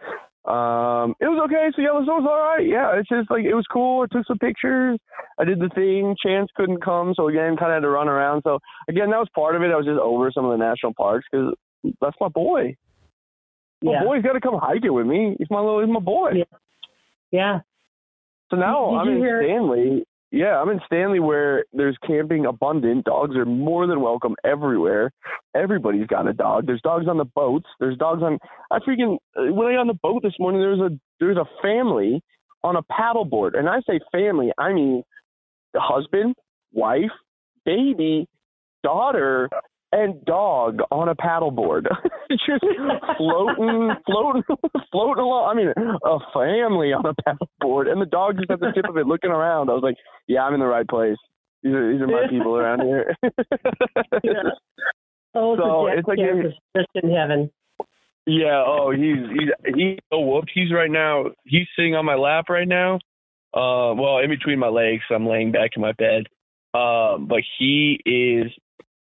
um, it was okay. So Yellowstone was all right. Yeah. It's just, like, it was cool. I took some pictures. I did the thing. Chance couldn't come. So, again, kind of had to run around. So, again, that was part of it. I was just over some of the national parks because – that's my boy. My yeah. boy's got to come hiking with me. He's my little, he's my boy. Yeah. yeah. So now Did I'm in hear- Stanley. Yeah, I'm in Stanley where there's camping abundant. Dogs are more than welcome everywhere. Everybody's got a dog. There's dogs on the boats. There's dogs on. I freaking when I got on the boat this morning, there was a there's a family on a paddleboard, and I say family, I mean the husband, wife, baby, daughter. And dog on a paddleboard, just floating, floating, floating along. I mean, a family on a paddleboard, and the dog just at the tip of it, looking around. I was like, "Yeah, I'm in the right place. These are, these are my people around here." yeah. Oh, so it's like it's just in heaven. Yeah. Oh, he's he's he's so whooped. He's right now. He's sitting on my lap right now. Uh, well, in between my legs, I'm laying back in my bed. Um, but he is.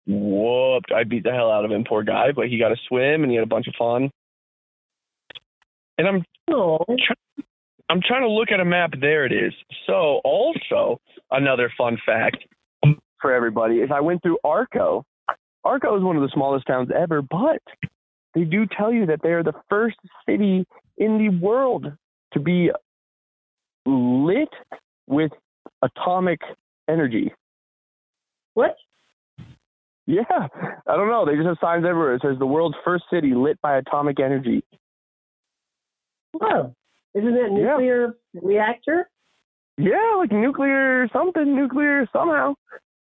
Whooped. I beat the hell out of him, poor guy, but he got to swim and he had a bunch of fun. And I'm try- I'm trying to look at a map. There it is. So also another fun fact for everybody is I went through Arco. Arco is one of the smallest towns ever, but they do tell you that they are the first city in the world to be lit with atomic energy. What? Yeah, I don't know. They just have signs everywhere. It says the world's first city lit by atomic energy. Whoa. Isn't that nuclear yeah. reactor? Yeah, like nuclear something, nuclear somehow.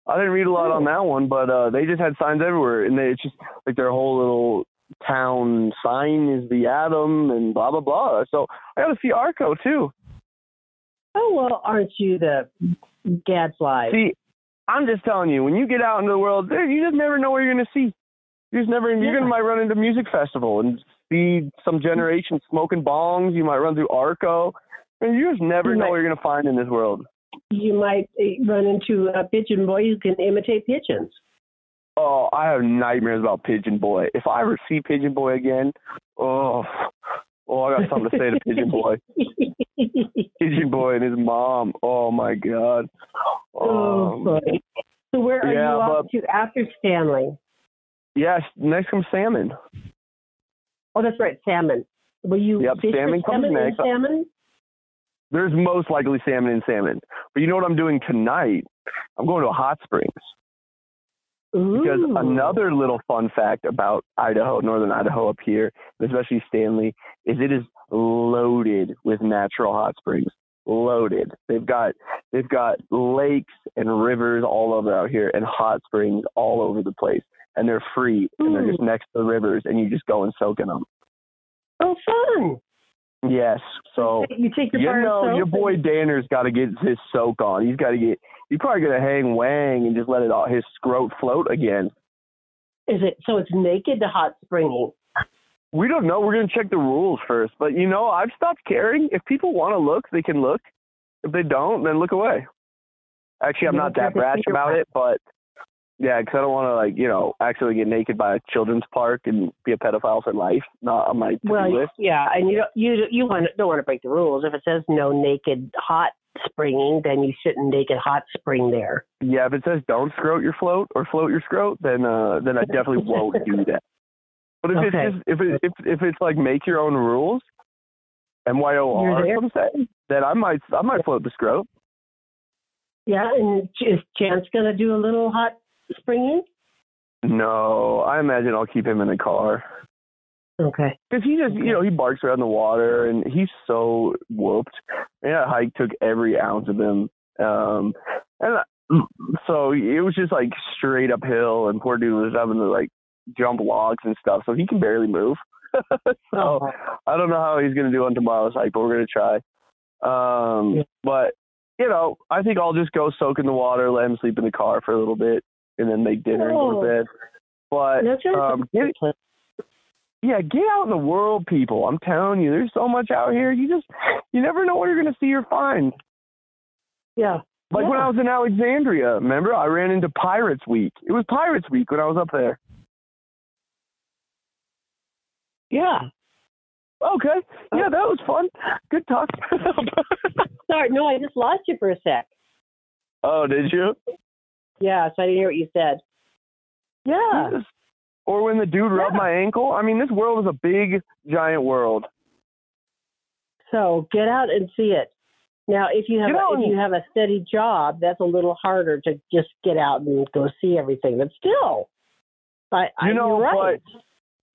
I didn't read a lot on that one, but uh, they just had signs everywhere. And they, it's just like their whole little town sign is the atom and blah, blah, blah. So I got to see Arco, too. Oh, well, aren't you the gadfly? See, I'm just telling you, when you get out into the world, dude, you just never know what you're going to see. You just never, yeah. You're going to might run into music festival and see some generation smoking bongs. You might run through Arco. And you just never you know might, what you're going to find in this world. You might run into a pigeon boy who can imitate pigeons. Oh, I have nightmares about pigeon boy. If I ever see pigeon boy again, oh, oh, I got something to say to pigeon boy. Pigeon boy and his mom. Oh, my God. Oh, um, boy. So where are yeah, you off but, to after Stanley? Yes, next comes Salmon. Oh, that's right, Salmon. Will you yep, fish salmon for salmon next. Salmon? There's most likely salmon and salmon. But you know what I'm doing tonight? I'm going to a hot springs. Ooh. Because another little fun fact about Idaho, northern Idaho up here, especially Stanley, is it is loaded with natural hot springs. Loaded. They've got they've got lakes and rivers all over out here and hot springs all over the place. And they're free, Ooh. And they're just next to the rivers, and you just go and soak in them. Oh, fun. Yes. So, you, take your you know, your boy Danner's got to get his soak on. He's got to get, he's probably going to hang wang and just let it all, his scrote float again. Is it, so it's naked to hot springing? We don't know. We're going to check the rules first. But, you know, I've stopped caring. If people want to look, they can look. If they don't, then look away. Actually, I'm not that brash about it, but... Yeah, because I don't want to, like, you know, actually get naked by a children's park and be a pedophile for life. Not on my to-do well, list. Yeah, and you don't, you, you want, don't want to break the rules. If it says no naked hot springing, then you shouldn't naked hot spring there. Yeah, if it says don't scrote your float or float your scrote, then uh, then I definitely won't do that. But if okay. it's just, if, it, if, if it's like make your own rules, M Y O R, I'm saying, then I might, I might float the scrote. Yeah, and is Chance going to do a little hot springing? No, I imagine I'll keep him in the car. Okay. Because he just, okay. you know, he barks around the water, and he's so whooped. And that hike took every ounce of him. Um, and I, so it was just like straight uphill, and poor dude was having to like jump logs and stuff, so he can barely move. so oh. I don't know how he's going to do on tomorrow's hike, but we're going to try. Um, yeah. But, you know, I think I'll just go soak in the water, let him sleep in the car for a little bit. And then make dinner oh. and go to bed. But um, get, yeah, get out in the world, people. I'm telling you, there's so much out here. You just, you never know what you're going to see or find. Yeah. Like yeah. when I was in Alexandria, remember? I ran into Pirates Week. It was Pirates Week when I was up there. Yeah. Okay. Yeah, that was fun. Good talk. Sorry, no, I just lost you for a sec. Oh, did you? Yeah, so I didn't hear what you said. Yeah. Jesus. Or when the dude rubbed yeah. my ankle. I mean, this world is a big, giant world. So get out and see it. Now, if you have a, if you have a steady job, that's a little harder to just get out and go see everything. But still, I, I, you know, you're right.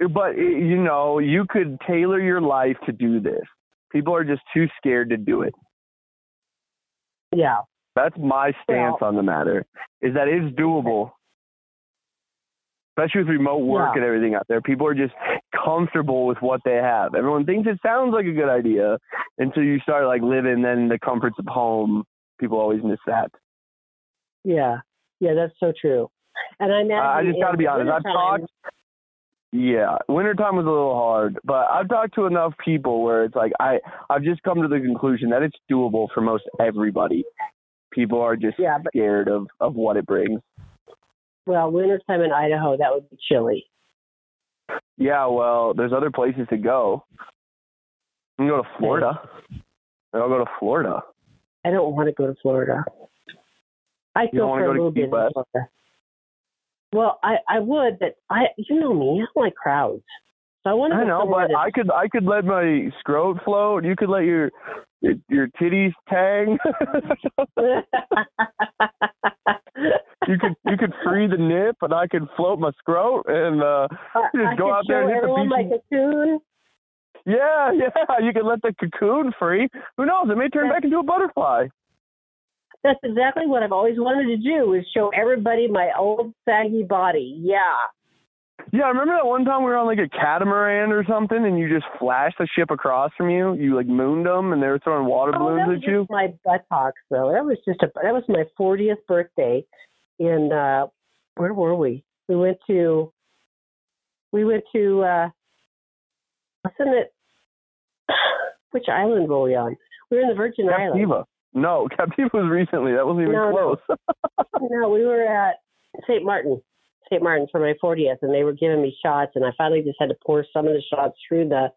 But, but, you know, you could tailor your life to do this. People are just too scared to do it. Yeah. That's my stance well, on the matter, is that it's doable, especially with remote work yeah. and everything out there. People are just comfortable with what they have. Everyone thinks it sounds like a good idea until you start, like, living in the comforts of home. People always miss that. Yeah. Yeah, that's so true. And I uh, I just got to be honest. I've talked – yeah, wintertime was a little hard, but I've talked to enough people where it's like I, I've just come to the conclusion that it's doable for most everybody. People are just yeah, but, scared of, of what it brings. Well, wintertime in Idaho, that would be chilly. Yeah, well, there's other places to go. You can go to Florida. I'll go to Florida. I don't want to go to Florida. I feel for a little bit in Florida. Well, I, I would, but I you know me, I don't like crowds. So I want to. I know, but I could I could let my scrote float. You could let your your, your titties tang. you could you could free the nip, and I could float my scrote and uh, just I go out there and hit the beach. I could show everyone like a coon. Yeah, yeah, you can let the cocoon free. Who knows? It may turn that's, back into a butterfly. That's exactly what I've always wanted to do, is show everybody my old saggy body. Yeah. Yeah, I remember that one time we were on like a catamaran or something, and you just flashed the ship across from you. You like mooned them, and they were throwing water oh, balloons that was at just you. My buttocks, though. That was just a. That was my fortieth birthday. In uh, where were we? We went to. We went to. Uh, wasn't it? Which island were we on? We were in the Virgin Captiva. Islands. No, Captiva was recently. That wasn't even no, close. No. no, we were at Saint Martin. Saint Martin for my fortieth, and they were giving me shots, and I finally just had to pour some of the shots through the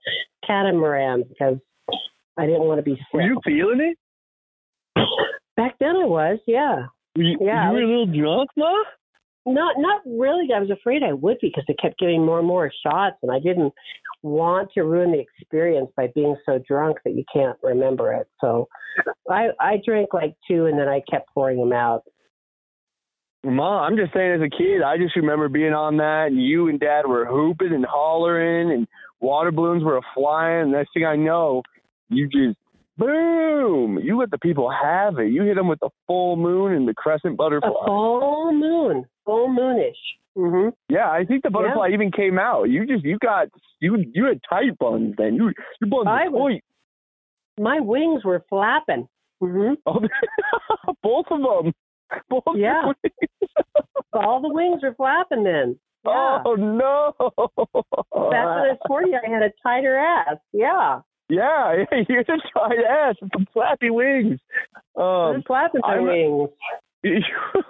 catamaran because I didn't want to be sick. Were you feeling it? Back then I was, yeah. Were you, yeah, you were a little drunk, though? Not, not really. I was afraid I would be because they kept giving more and more shots, and I didn't want to ruin the experience by being so drunk that you can't remember it. So I, I drank like two, and then I kept pouring them out. Ma, I'm just saying, as a kid, I just remember being on that, and you and Dad were hooping and hollering, and water balloons were flying. And next thing I know, you just, boom, you let the people have it. You hit them with the full moon and the crescent butterfly. A full moon, full moonish. Mm-hmm. Yeah, I think the butterfly yeah. even came out. You just, you got, you you had tight buns then. You, you buns were tight. My wings were flapping. Mm-hmm. Oh, both of them. Both yeah. All the wings were flapping then. Yeah. Oh, no. Back when I was forty, I had a tighter ass. Yeah. Yeah, yeah, you're the tight ass with some flappy wings. Um, flapping my wings.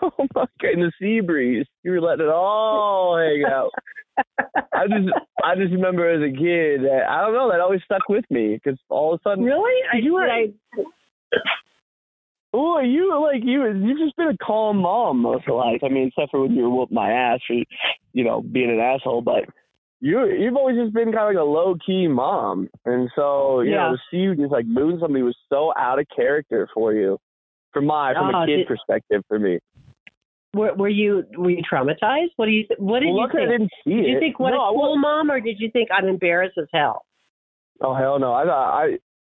Oh, my God. And the sea breeze. You were letting it all hang out. I just I just remember as a kid, that, I don't know, that always stuck with me because all of a sudden. Really? I do it. Oh, you like you? You've just been a calm mom most of your life. I mean, except for when you were whooping my ass for, you know, being an asshole. But you, you've always just been kind of like a low key mom, and so you yeah. know, to see you just like moon somebody was so out of character for you, from my from oh, a kid did, perspective for me. Were, were you were you traumatized? What do you what did well, you think? I didn't see did it. You think what no, a cool mom, or did you think I'm embarrassed as hell? Oh hell no! I thought I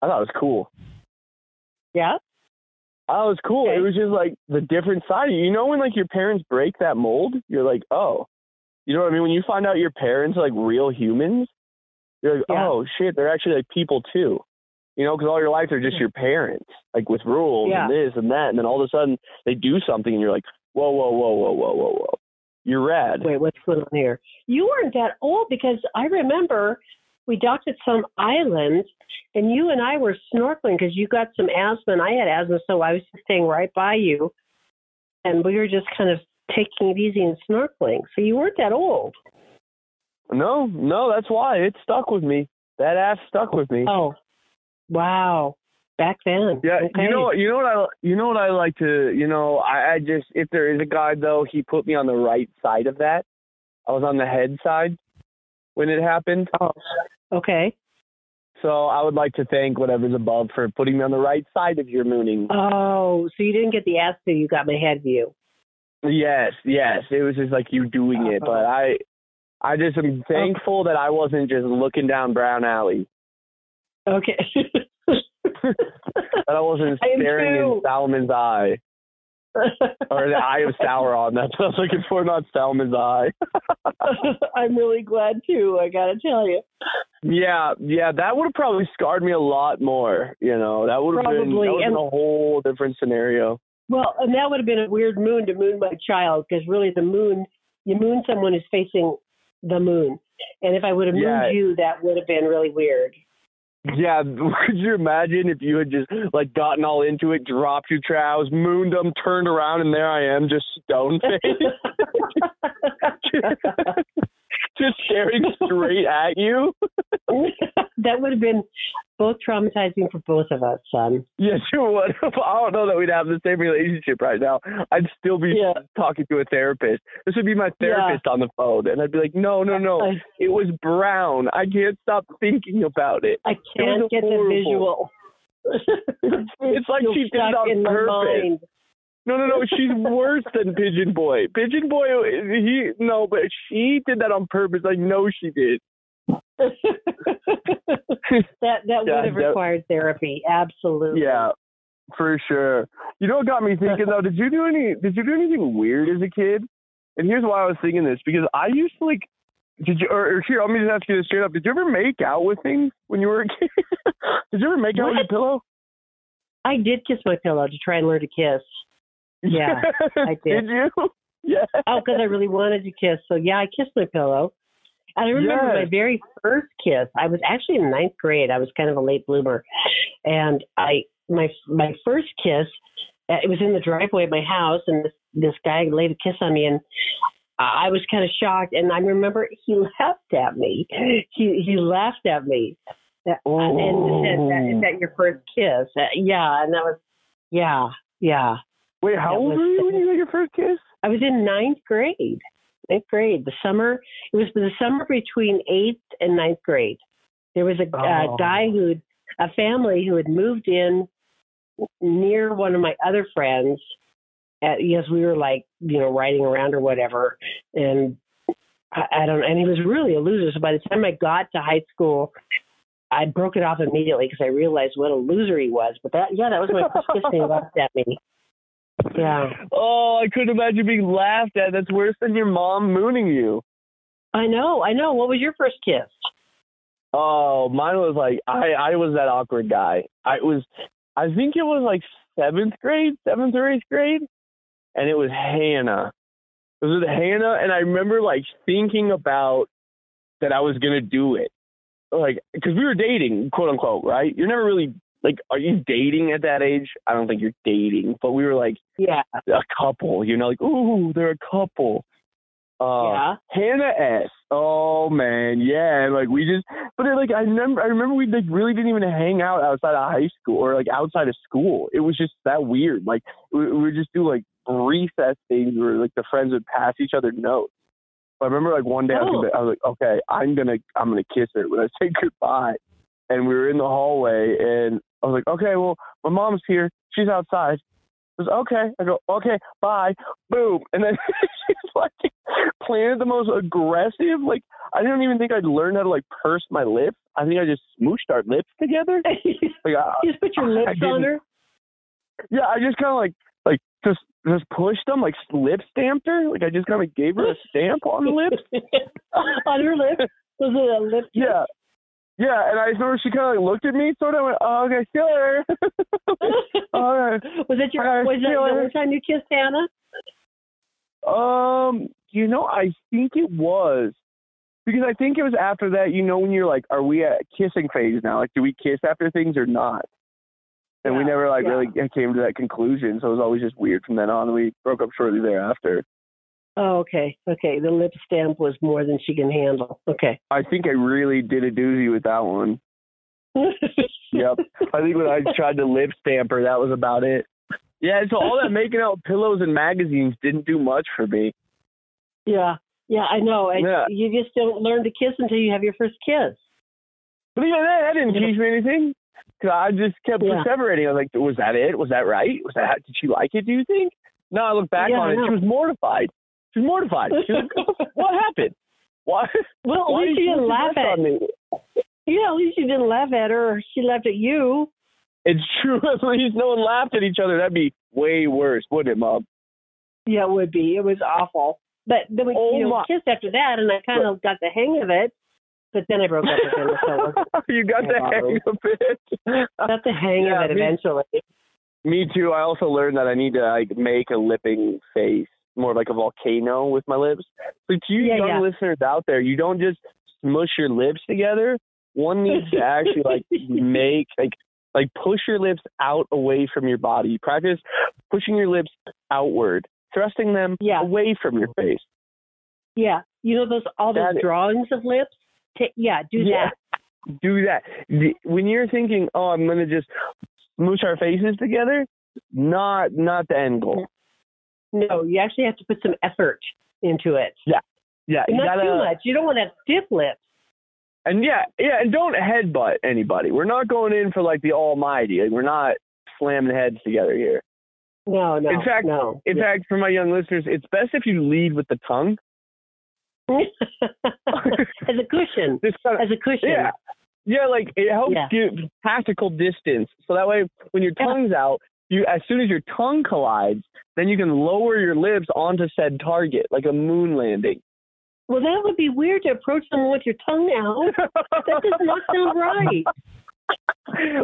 I thought it was cool. Yeah. Oh, it was cool. Okay. It was just like the different side of you. You know when like your parents break that mold? You're like, oh. You know what I mean? When you find out your parents are like real humans, you're like, yeah. oh, shit, they're actually like people too. You know, because all your life they're just your parents, like with rules yeah. and this and that. And then all of a sudden they do something and you're like, whoa, whoa, whoa, whoa, whoa, whoa, whoa. You're rad. Wait, what's going on here? You weren't that old because I remember we docked at some island, and you and I were snorkeling because you got some asthma, and I had asthma, so I was just staying right by you, and we were just kind of taking it easy and snorkeling. So you weren't that old. No, no, that's why. It stuck with me. That ass stuck with me. Oh, wow. Back then. Yeah, okay. you know, you know what I, you know what I like to, you know, I, I just, if there is a guide, though, he put me on the right side of that. I was on the head side when it happened. Oh, okay. So I would like to thank whatever's above for putting me on the right side of your mooning. Oh, so you didn't get the ass view, you got my head view. Yes, yes. It was just like you doing it. But I I just am thankful okay. that I wasn't just looking down Brown Alley. Okay. That I wasn't staring I in Salmon's eye. Or the eye of Sauron. That's what I was looking for, not Salmon's eye. I'm really glad too, I gotta tell you. Yeah, yeah, that would have probably scarred me a lot more. You know, that would have been, been a whole different scenario. Well, and that would have been a weird moon to moon my child, because really the moon, you moon someone who's facing the moon. And if I would have mooned yeah. you, that would have been really weird. Yeah, could you imagine if you had just, like, gotten all into it, dropped your trows, mooned them, turned around, and there I am, just stone-faced. Just staring straight at you. That would have been both traumatizing for both of us, son. Yes, yeah, sure would. I don't know that we'd have the same relationship right now. I'd still be yeah. talking to a therapist. This would be my therapist yeah. on the phone. And I'd be like, no, no, no. I, it was brown. I can't stop thinking about it. I can't it get horrible. The visual. It's like she did it on purpose. No, no, no. She's worse than Pigeon Boy. Pigeon Boy, he no, but she did that on purpose. I know she did. that that yeah, would have required therapy. Absolutely. Yeah, for sure. You know what got me thinking though? Did you do any? Did you do anything weird as a kid? And here's why I was thinking this, because I used to like. Did you? Or, or here, let me just ask you this straight up. Did you ever make out with things when you were a kid? Did you ever make out what? with a pillow? I did kiss my pillow to try and learn to kiss. Yeah, I did. Did you? Yeah. Oh, because I really wanted to kiss. So, yeah, I kissed my pillow. And I remember yes. my very first kiss. I was actually in ninth grade. I was kind of a late bloomer. And I my my first kiss, it was in the driveway of my house. And this, this guy laid a kiss on me. And I was kind of shocked. And I remember he laughed at me. He, he laughed at me. Oh. And said, is that your first kiss? Uh, yeah. And that was, yeah, yeah. Wait, how old was, were you when you had your first kiss? I was in ninth grade. Ninth grade. The summer, it was the summer between eighth and ninth grade. There was a oh. uh, guy who, a family who had moved in near one of my other friends. At, yes, we were like, you know, riding around or whatever. And I, I don't, and he was really a loser. So by the time I got to high school, I broke it off immediately because I realized what a loser he was. But that, yeah, that was my first kiss. They laughed at me. Yeah. Oh, I couldn't imagine being laughed at. That's worse than your mom mooning you. I know, I know. What was your first kiss? Oh, mine was like I, I was that awkward guy. I was, I think it was like seventh grade, seventh or eighth grade, and it was Hannah. It was with Hannah, and I remember like thinking about that I was gonna do it, like because we were dating, quote unquote, right? You're never really. Like, are you dating at that age? I don't think you're dating, but we were like, yeah, a couple, you know, like, ooh, they're a couple. Uh, yeah. Hannah S. Oh man, yeah, like we just, but it, like I remember, I remember we like really didn't even hang out outside of high school or like outside of school. It was just that weird. Like we, we would just do like recess things where like the friends would pass each other notes. But I remember like one day oh. I, was, I was like, okay, I'm gonna, I'm gonna kiss her when I say goodbye. And we were in the hallway, and I was like, okay, well, my mom's here. She's outside. I was okay. I go, okay, bye. Boom. And then she's like planted the most aggressive, like, I don't even think I'd learned how to, like, purse my lips. I think I just smooshed our lips together. Like, I, you just put your lips on her? Yeah, I just kind of, like, like just just pushed them, like, lip stamped her. Like, I just kind of gave her a stamp on the lips. On her lips? Was it a lip? Yeah. Yeah, and I remember she kind of like looked at me, sort of went, oh, okay, see you later. All right. Was that your right, was that the first time you kissed Hannah? Um, you know, I think it was. Because I think it was after that, you know, when you're like, are we at a kissing phase now? Like, do we kiss after things or not? And yeah, we never like yeah. really came to that conclusion, so it was always just weird from then on. And we broke up shortly thereafter. Oh, okay. Okay. The lip stamp was more than she can handle. Okay. I think I really did a doozy with that one. Yep. I think when I tried to lip stamp her, that was about it. Yeah. So all that making out pillows and magazines didn't do much for me. Yeah. Yeah, I know. I, yeah. You just don't learn to kiss until you have your first kiss. But yeah, that, that didn't teach me anything. Because I just kept yeah. perseverating. I was like, was that it? Was that right? Was that? Did she like it, do you think? No, I look back yeah, on it. She was mortified. She's mortified. She's like, what happened? Why? Well, at Why least did you didn't laugh at me. Yeah, at least you didn't laugh at her. Or she laughed at you. It's true. At least no one laughed at each other. That'd be way worse, wouldn't it, Mom? Yeah, it would be. It was awful. But then we oh, you know, kissed after that, and I kind of got the hang of it. But then I broke up with him. So you got the hang of it. Got the hang yeah, of it me, eventually. Me too. I also learned that I need to like make a lipping face. More like a volcano with my lips. So to you yeah, young yeah. listeners out there, you don't just smush your lips together. One needs to actually like make like like push your lips out away from your body. Practice pushing your lips outward, thrusting them yeah. away from your face. Yeah, you know those all those that drawings is. of lips. T- yeah, do yeah. that. Do that. The, when you're thinking, oh, I'm gonna just smush our faces together. Not not the end goal. Yeah. No, you actually have to put some effort into it. Yeah, yeah. You not gotta, too much. You don't want to have stiff lips. And yeah, yeah. And don't headbutt anybody. We're not going in for like the almighty. Like, we're not slamming heads together here. No, no. In fact, no. in yeah. fact, for my young listeners, it's best if you lead with the tongue. As a cushion. Kind of, as a cushion. Yeah. Yeah, like it helps yeah. you tactical distance. So that way when your tongue's yeah. out, you as soon as your tongue collides, then you can lower your lips onto said target, like a moon landing. Well, that would be weird to approach someone with your tongue out. That does not sound right.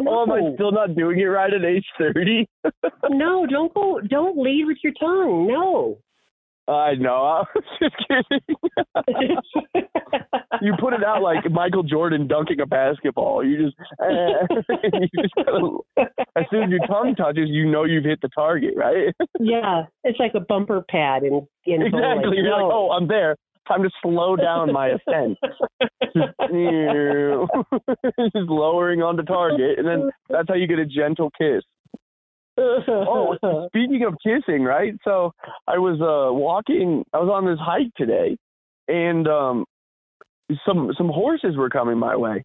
No. Oh, am I still not doing it right at age thirty? No, don't go. Don't lead with your tongue. No. I uh, know. I was just kidding. You put it out like Michael Jordan dunking a basketball. You just, eh, you just gotta, as soon as your tongue touches, you know you've hit the target, right? Yeah, it's like a bumper pad in in exactly. Bowling. You're no. like, oh, I'm there. Time to slow down my ascent. Just, ew. Just lowering onto target, and then that's how you get a gentle kiss. Oh, speaking of kissing, right? So I was uh, walking. I was on this hike today, and um, some some horses were coming my way,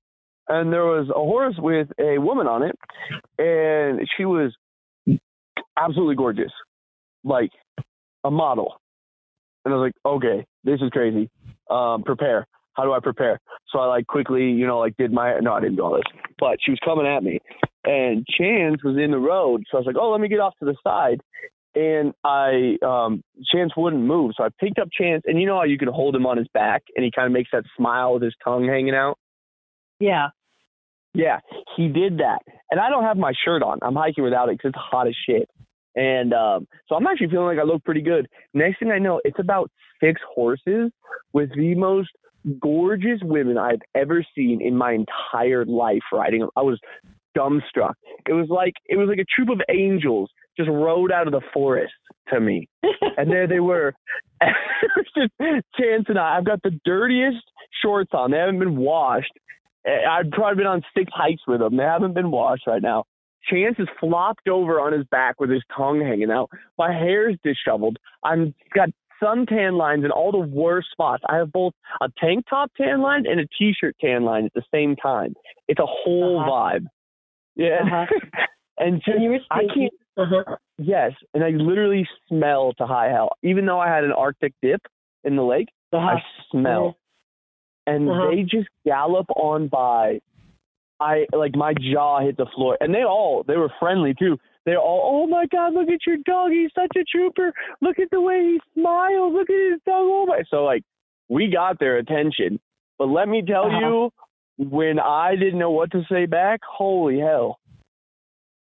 and there was a horse with a woman on it, and she was absolutely gorgeous, like a model. And I was like, okay, this is crazy. Um, prepare. How do I prepare? So I like quickly, you know, like did my, no, I didn't do all this, but she was coming at me and Chance was in the road. So I was like, oh, let me get off to the side. And I, um, Chance wouldn't move. So I picked up Chance and you know how you can hold him on his back and he kind of makes that smile with his tongue hanging out. Yeah. Yeah, he did that. And I don't have my shirt on. I'm hiking without it because it's hot as shit. And um, so I'm actually feeling like I look pretty good. Next thing I know, it's about six horses with the most gorgeous women I've ever seen in my entire life riding them. I was dumbstruck. It was like it was like a troop of angels just rode out of the forest to me. And there they were. Just Chance and I. I've got the dirtiest shorts on. They haven't been washed. I've probably been on six hikes with them. They haven't been washed right now. Chance is flopped over on his back with his tongue hanging out. My hair's disheveled. I'm got suntan lines in all the worst spots. I have both a tank top tan line and a t-shirt tan line at the same time. It's a whole uh-huh. vibe. Yeah. Uh-huh. and just, and you were I can't, uh-huh. Yes. And I literally smell to high hell. Even though I had an Arctic dip in the lake, uh-huh. I smell. Uh-huh. And uh-huh. they just gallop on by. I like my jaw hit the floor, and they all they were friendly too. They all, oh my God, look at your dog, he's such a trooper. Look at the way he smiles. Look at his dog. Oh my! So like, we got their attention. But let me tell uh-huh. you, when I didn't know what to say back, holy hell!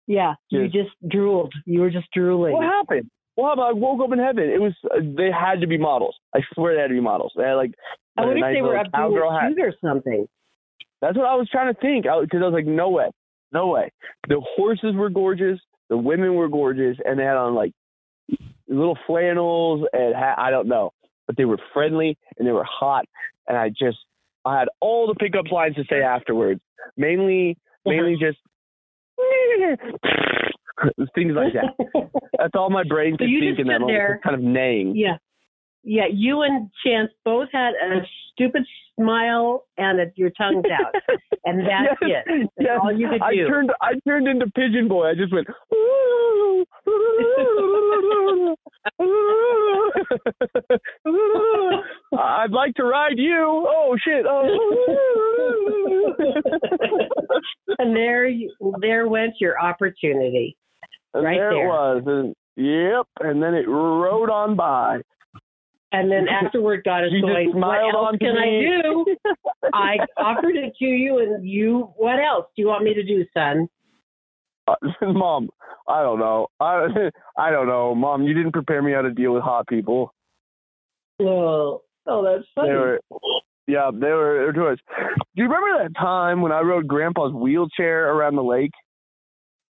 Yeah, just, you just drooled. You were just drooling. What happened? Well, I woke up in heaven. It was uh, they had to be models. I swear they had to be models. They had like I wonder if they were up to a shoot or something. That's what I was trying to think, because I, I was like, no way, no way. The horses were gorgeous, the women were gorgeous, and they had on, like, little flannels, and ha- I don't know. But they were friendly, and they were hot, and I just, I had all the pickup lines to say afterwards, mainly mainly just things like that. That's all my brain could so think in that moment, kind of neighing. Yeah. Yeah, you and Chance both had a stupid smile and a, your tongue's out, and that's yes, it. That's yes. all you could do. I turned, I turned into Pigeon Boy. I just went. I'd like to ride you. Oh shit! Oh. And there, you, there went your opportunity. And right there, there it was. And, yep, and then it rode on by. And then afterward, God is going, what else can I do? I offered it to you, and you, what else do you want me to do, son? Uh, Mom, I don't know. I, I don't know. Mom, you didn't prepare me how to deal with hot people. Oh, oh that's funny. They were, yeah, they were, they were toys. Do you remember that time when I rode Grandpa's wheelchair around the lake?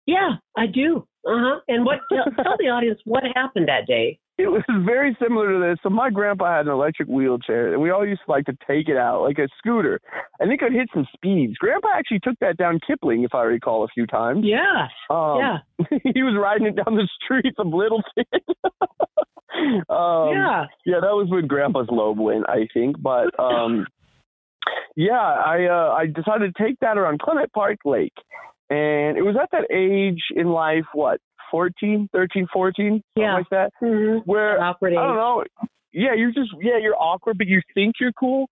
Yeah, I do. Uh-huh. And what? Tell, tell the audience what happened that day. It was very similar to this. So my grandpa had an electric wheelchair, and we all used to like to take it out, like a scooter. And it could hit some speeds. Grandpa actually took that down Kipling, if I recall, a few times. Yeah, um, yeah. He was riding it down the streets of Littleton. um, yeah. Yeah, that was when Grandpa's lobe went, I think. But, um, yeah, I, uh, I decided to take that around Clement Park Lake. And it was at that age in life, what? fourteen, thirteen, fourteen, yeah. something like that, mm-hmm. where, I don't know, yeah, you're just, yeah, you're awkward, but you think you're cool.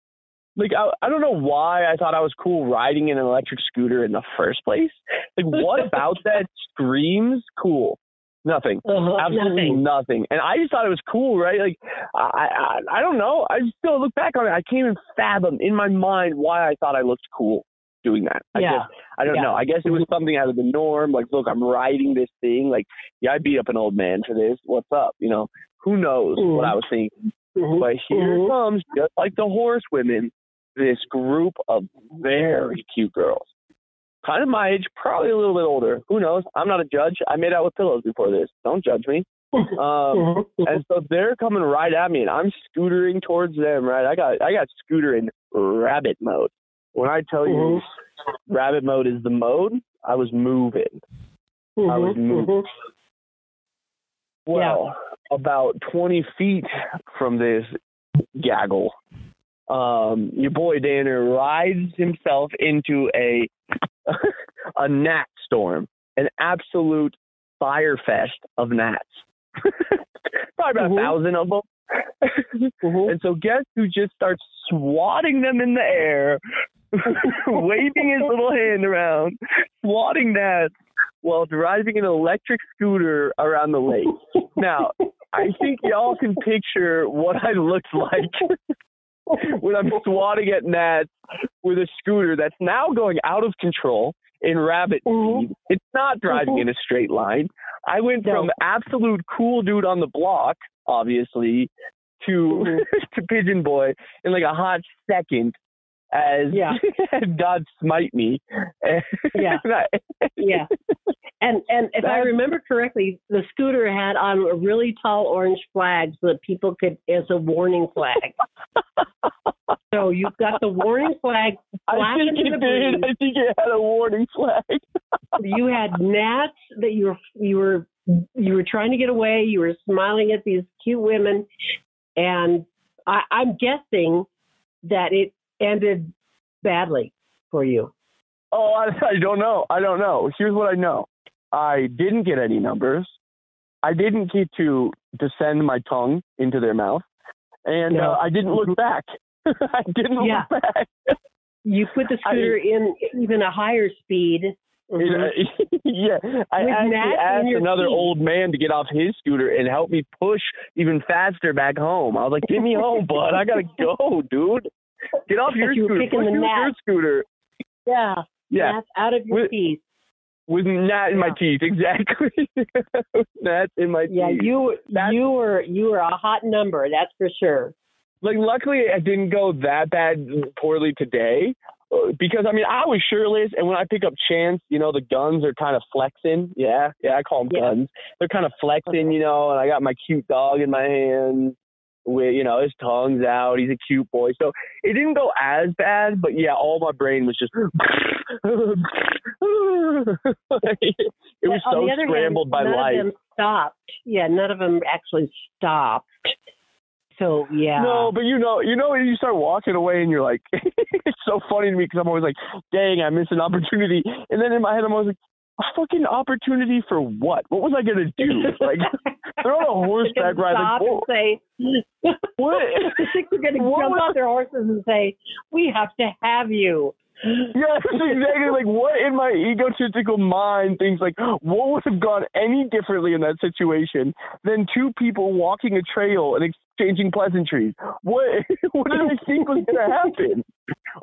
Like, I, I don't know why I thought I was cool riding in an electric scooter in the first place. Like, what about that screams cool? Nothing. Uh-huh, Absolutely nothing. nothing. And I just thought it was cool, right? Like, I, I I don't know. I still look back on it. I can't even fathom in my mind why I thought I looked cool doing that. I yeah. guess, I don't yeah. know. I guess it was something out of the norm. Like, look, I'm riding this thing. Like, yeah, I beat up an old man for this. What's up? You know, who knows mm-hmm. what I was thinking. Mm-hmm. But here mm-hmm. comes, just like the horse women, this group of very cute girls. Kind of my age, probably a little bit older. Who knows? I'm not a judge. I made out with pillows before this. Don't judge me. Um, and so they're coming right at me, and I'm scootering towards them, right? I got I got scooter in rabbit mode. When I tell you mm-hmm. rabbit mode is the mode, I was moving. Mm-hmm. I was moving. Well, yeah. about twenty feet from this gaggle, um, your boy Danner rides himself into a a gnat storm, an absolute fire fest of gnats. Probably about mm-hmm. a thousand of them. mm-hmm. And so guess who just starts swatting them in the air, waving his little hand around, swatting gnats while driving an electric scooter around the lake. Now, I think y'all can picture what I looked like when I'm swatting at gnats with a scooter that's now going out of control in rabbit mm-hmm. speed. It's not driving mm-hmm. in a straight line. I went no. from absolute cool dude on the block, obviously, to mm-hmm. to Pigeon Boy in like a hot second as yeah. God smite me. Yeah. yeah. And and if that's, I remember correctly, the scooter had on a really tall orange flag so that people could, as a warning flag. So you've got the warning flag. I think it did. I think it had a warning flag. You had gnats that you were you were you were trying to get away. You were smiling at these cute women, and I, I'm guessing that it ended badly for you. Oh, I, I don't know. I don't know. Here's what I know. I didn't get any numbers. I didn't get to descend my tongue into their mouth. And no. uh, I didn't look back. I didn't yeah. look back. You put the scooter I, in even a higher speed. Mm-hmm. It, uh, yeah. With I actually asked another feet. old man to get off his scooter and help me push even faster back home. I was like, get me home, bud. I got to go, dude. Get off your you scooter. Push the your scooter. Yeah. Yeah. Out of your with, teeth. With gnat in yeah. my teeth, exactly. Gnat in my yeah, teeth. Yeah, you That's, you were you were a hot number. That's for sure. Like, luckily, it didn't go that bad poorly today, because I mean, I was shirtless, and when I pick up Chance, you know, the guns are kind of flexing. Yeah, yeah, I call them yeah. guns. They're kind of flexing, you know. And I got my cute dog in my hand with, you know, his tongue's out. He's a cute boy. So it didn't go as bad, but yeah, all my brain was just. It was so scrambled hand, by none life. None of them stopped. Yeah, none of them actually stopped. So yeah. No, but you know, you know, when you start walking away, and you're like, it's so funny to me because I'm always like, dang, I missed an opportunity, and then in my head, I'm always like. A fucking opportunity for what? What was I gonna do? Like, they're on a horseback ride. Stop like, and say, what? The chicks are gonna what jump off their horses and say, "We have to have you." Yeah, exactly. Like, what in my egotistical mind thinks like, what would have gone any differently in that situation than two people walking a trail and exchanging pleasantries? What? What did I think was gonna happen?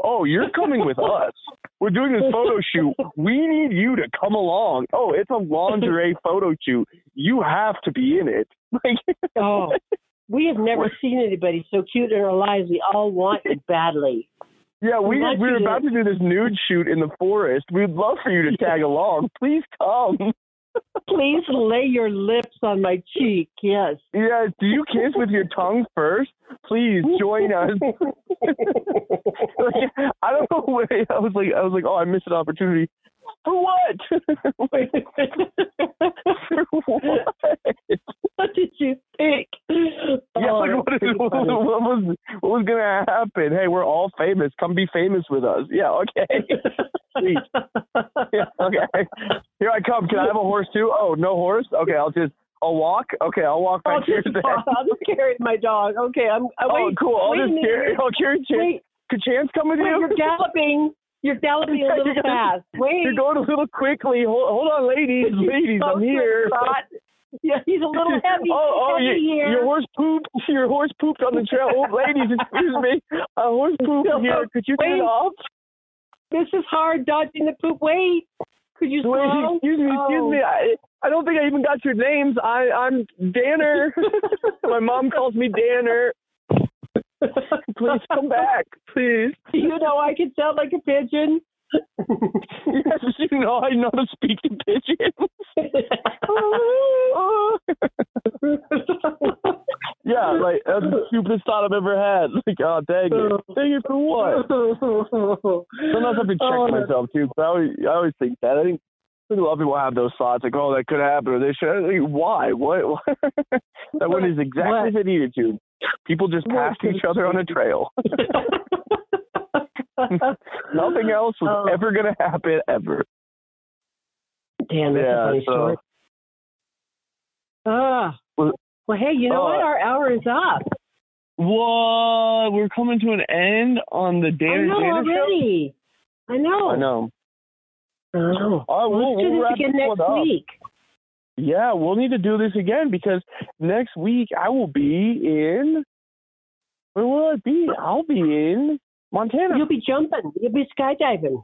Oh, you're coming with us. We're doing this photo shoot. We need you to come along. Oh, it's a lingerie photo shoot. You have to be in it. Like, oh, we have never what? seen anybody so cute in our lives. We all want it badly. Yeah, we we were to about to do this nude shoot in the forest. We'd love for you to tag along. Please come. Please lay your lips on my cheek. Yes. Yeah. Do you kiss with your tongue first? Please join us. Like, I don't know what I was like. I was like, oh, I missed an opportunity. For what? For what? What did you think? Yeah, oh, like what, is, what, what was what was gonna happen? Hey, we're all famous. Come be famous with us. Yeah, okay. Yeah, okay. Here I come. Can I have a horse too? Oh, no horse? Okay, I'll just I'll walk? Okay, I'll walk right I'll here. Just walk. I'll just carry my dog. Okay, I'm I Oh, wait, cool. I'll just carry I'll carry Chance. Could Chance come with wait, you? You're galloping. You're galloping a little fast. Wait. You're going a little quickly. Hold, hold on, ladies. Ladies, I'm here. Yeah, he's a little heavy. Oh, oh heavy you, here. Your horse pooped. Your horse pooped on the trail. Oh, ladies, excuse me. A horse pooped here. Could you get off? This is hard dodging the poop. Wait. Could you Wait, excuse me, oh. excuse me. I, I don't think I even got your names. I, I'm Danner. My mom calls me Danner. Please come back, please. You know I can sound like a pigeon. Yes, you know I know to speak to pigeons. Yeah, like that's the stupidest thought I've ever had. Like, oh, dang it. Dang it for what? Sometimes I have to check oh, myself, too, but I always, I always think that. I think a lot of people have those thoughts, like, oh, that could happen, or they should. Like, why? What? That one is exactly what it needed to. People just pass each other on a trail. Nothing else was oh. ever going to happen, ever. Damn, that's yeah, a funny so. story. Ah. Well, Well, hey, you know uh, what? Our hour is up. What? We're coming to an end on the Danner Danner show. I know already. I know. I know. I know. All right, we'll, Let's do we'll this again this next week. Up. Yeah, we'll need to do this again because next week I will be in. Where will I be? I'll be in Montana. You'll be jumping. You'll be skydiving.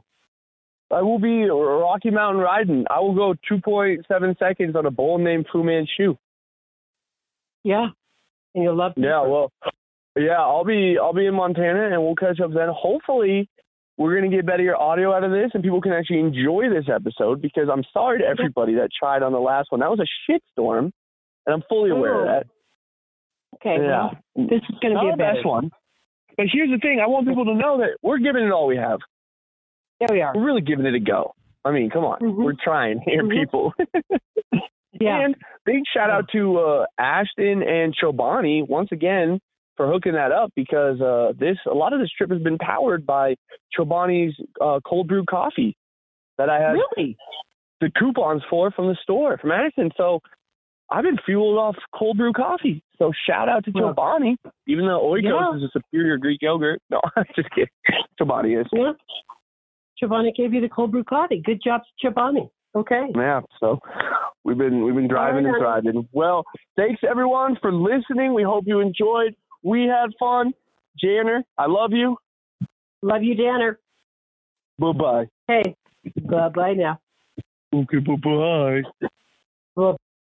I will be Rocky Mountain riding. I will go two point seven seconds on a bull named Fu Manchu. Yeah, and you'll love. Yeah, well, yeah, I'll be I'll be in Montana, and we'll catch up then. Hopefully, we're gonna get better audio out of this, and people can actually enjoy this episode. Because I'm sorry to everybody that tried on the last one. That was a shitstorm, and I'm fully aware oh. of that. Okay, yeah, well, this is gonna Not be a bad one. But here's the thing: I want people to know that we're giving it all we have. Yeah, we are. We're really giving it a go. I mean, come on, mm-hmm. we're trying here, mm-hmm. people. Yeah. And big shout out to uh, Ashton and Chobani once again for hooking that up because uh, this a lot of this trip has been powered by Chobani's uh, cold brew coffee that I had really? the coupons for from the store from Addison. So I've been fueled off cold brew coffee. So shout out to yeah. Chobani, even though Oikos yeah. is a superior Greek yogurt. No, I'm just kidding. Chobani is. Yeah. Chobani gave you the cold brew coffee. Good job, Chobani. Okay. Yeah. So we've been we've been driving and thriving. Well, thanks everyone for listening. We hope you enjoyed. We had fun. Danner, I love you. Love you, Danner. Bye bye. Hey. Bye bye now. Okay. Bye bye. Bye.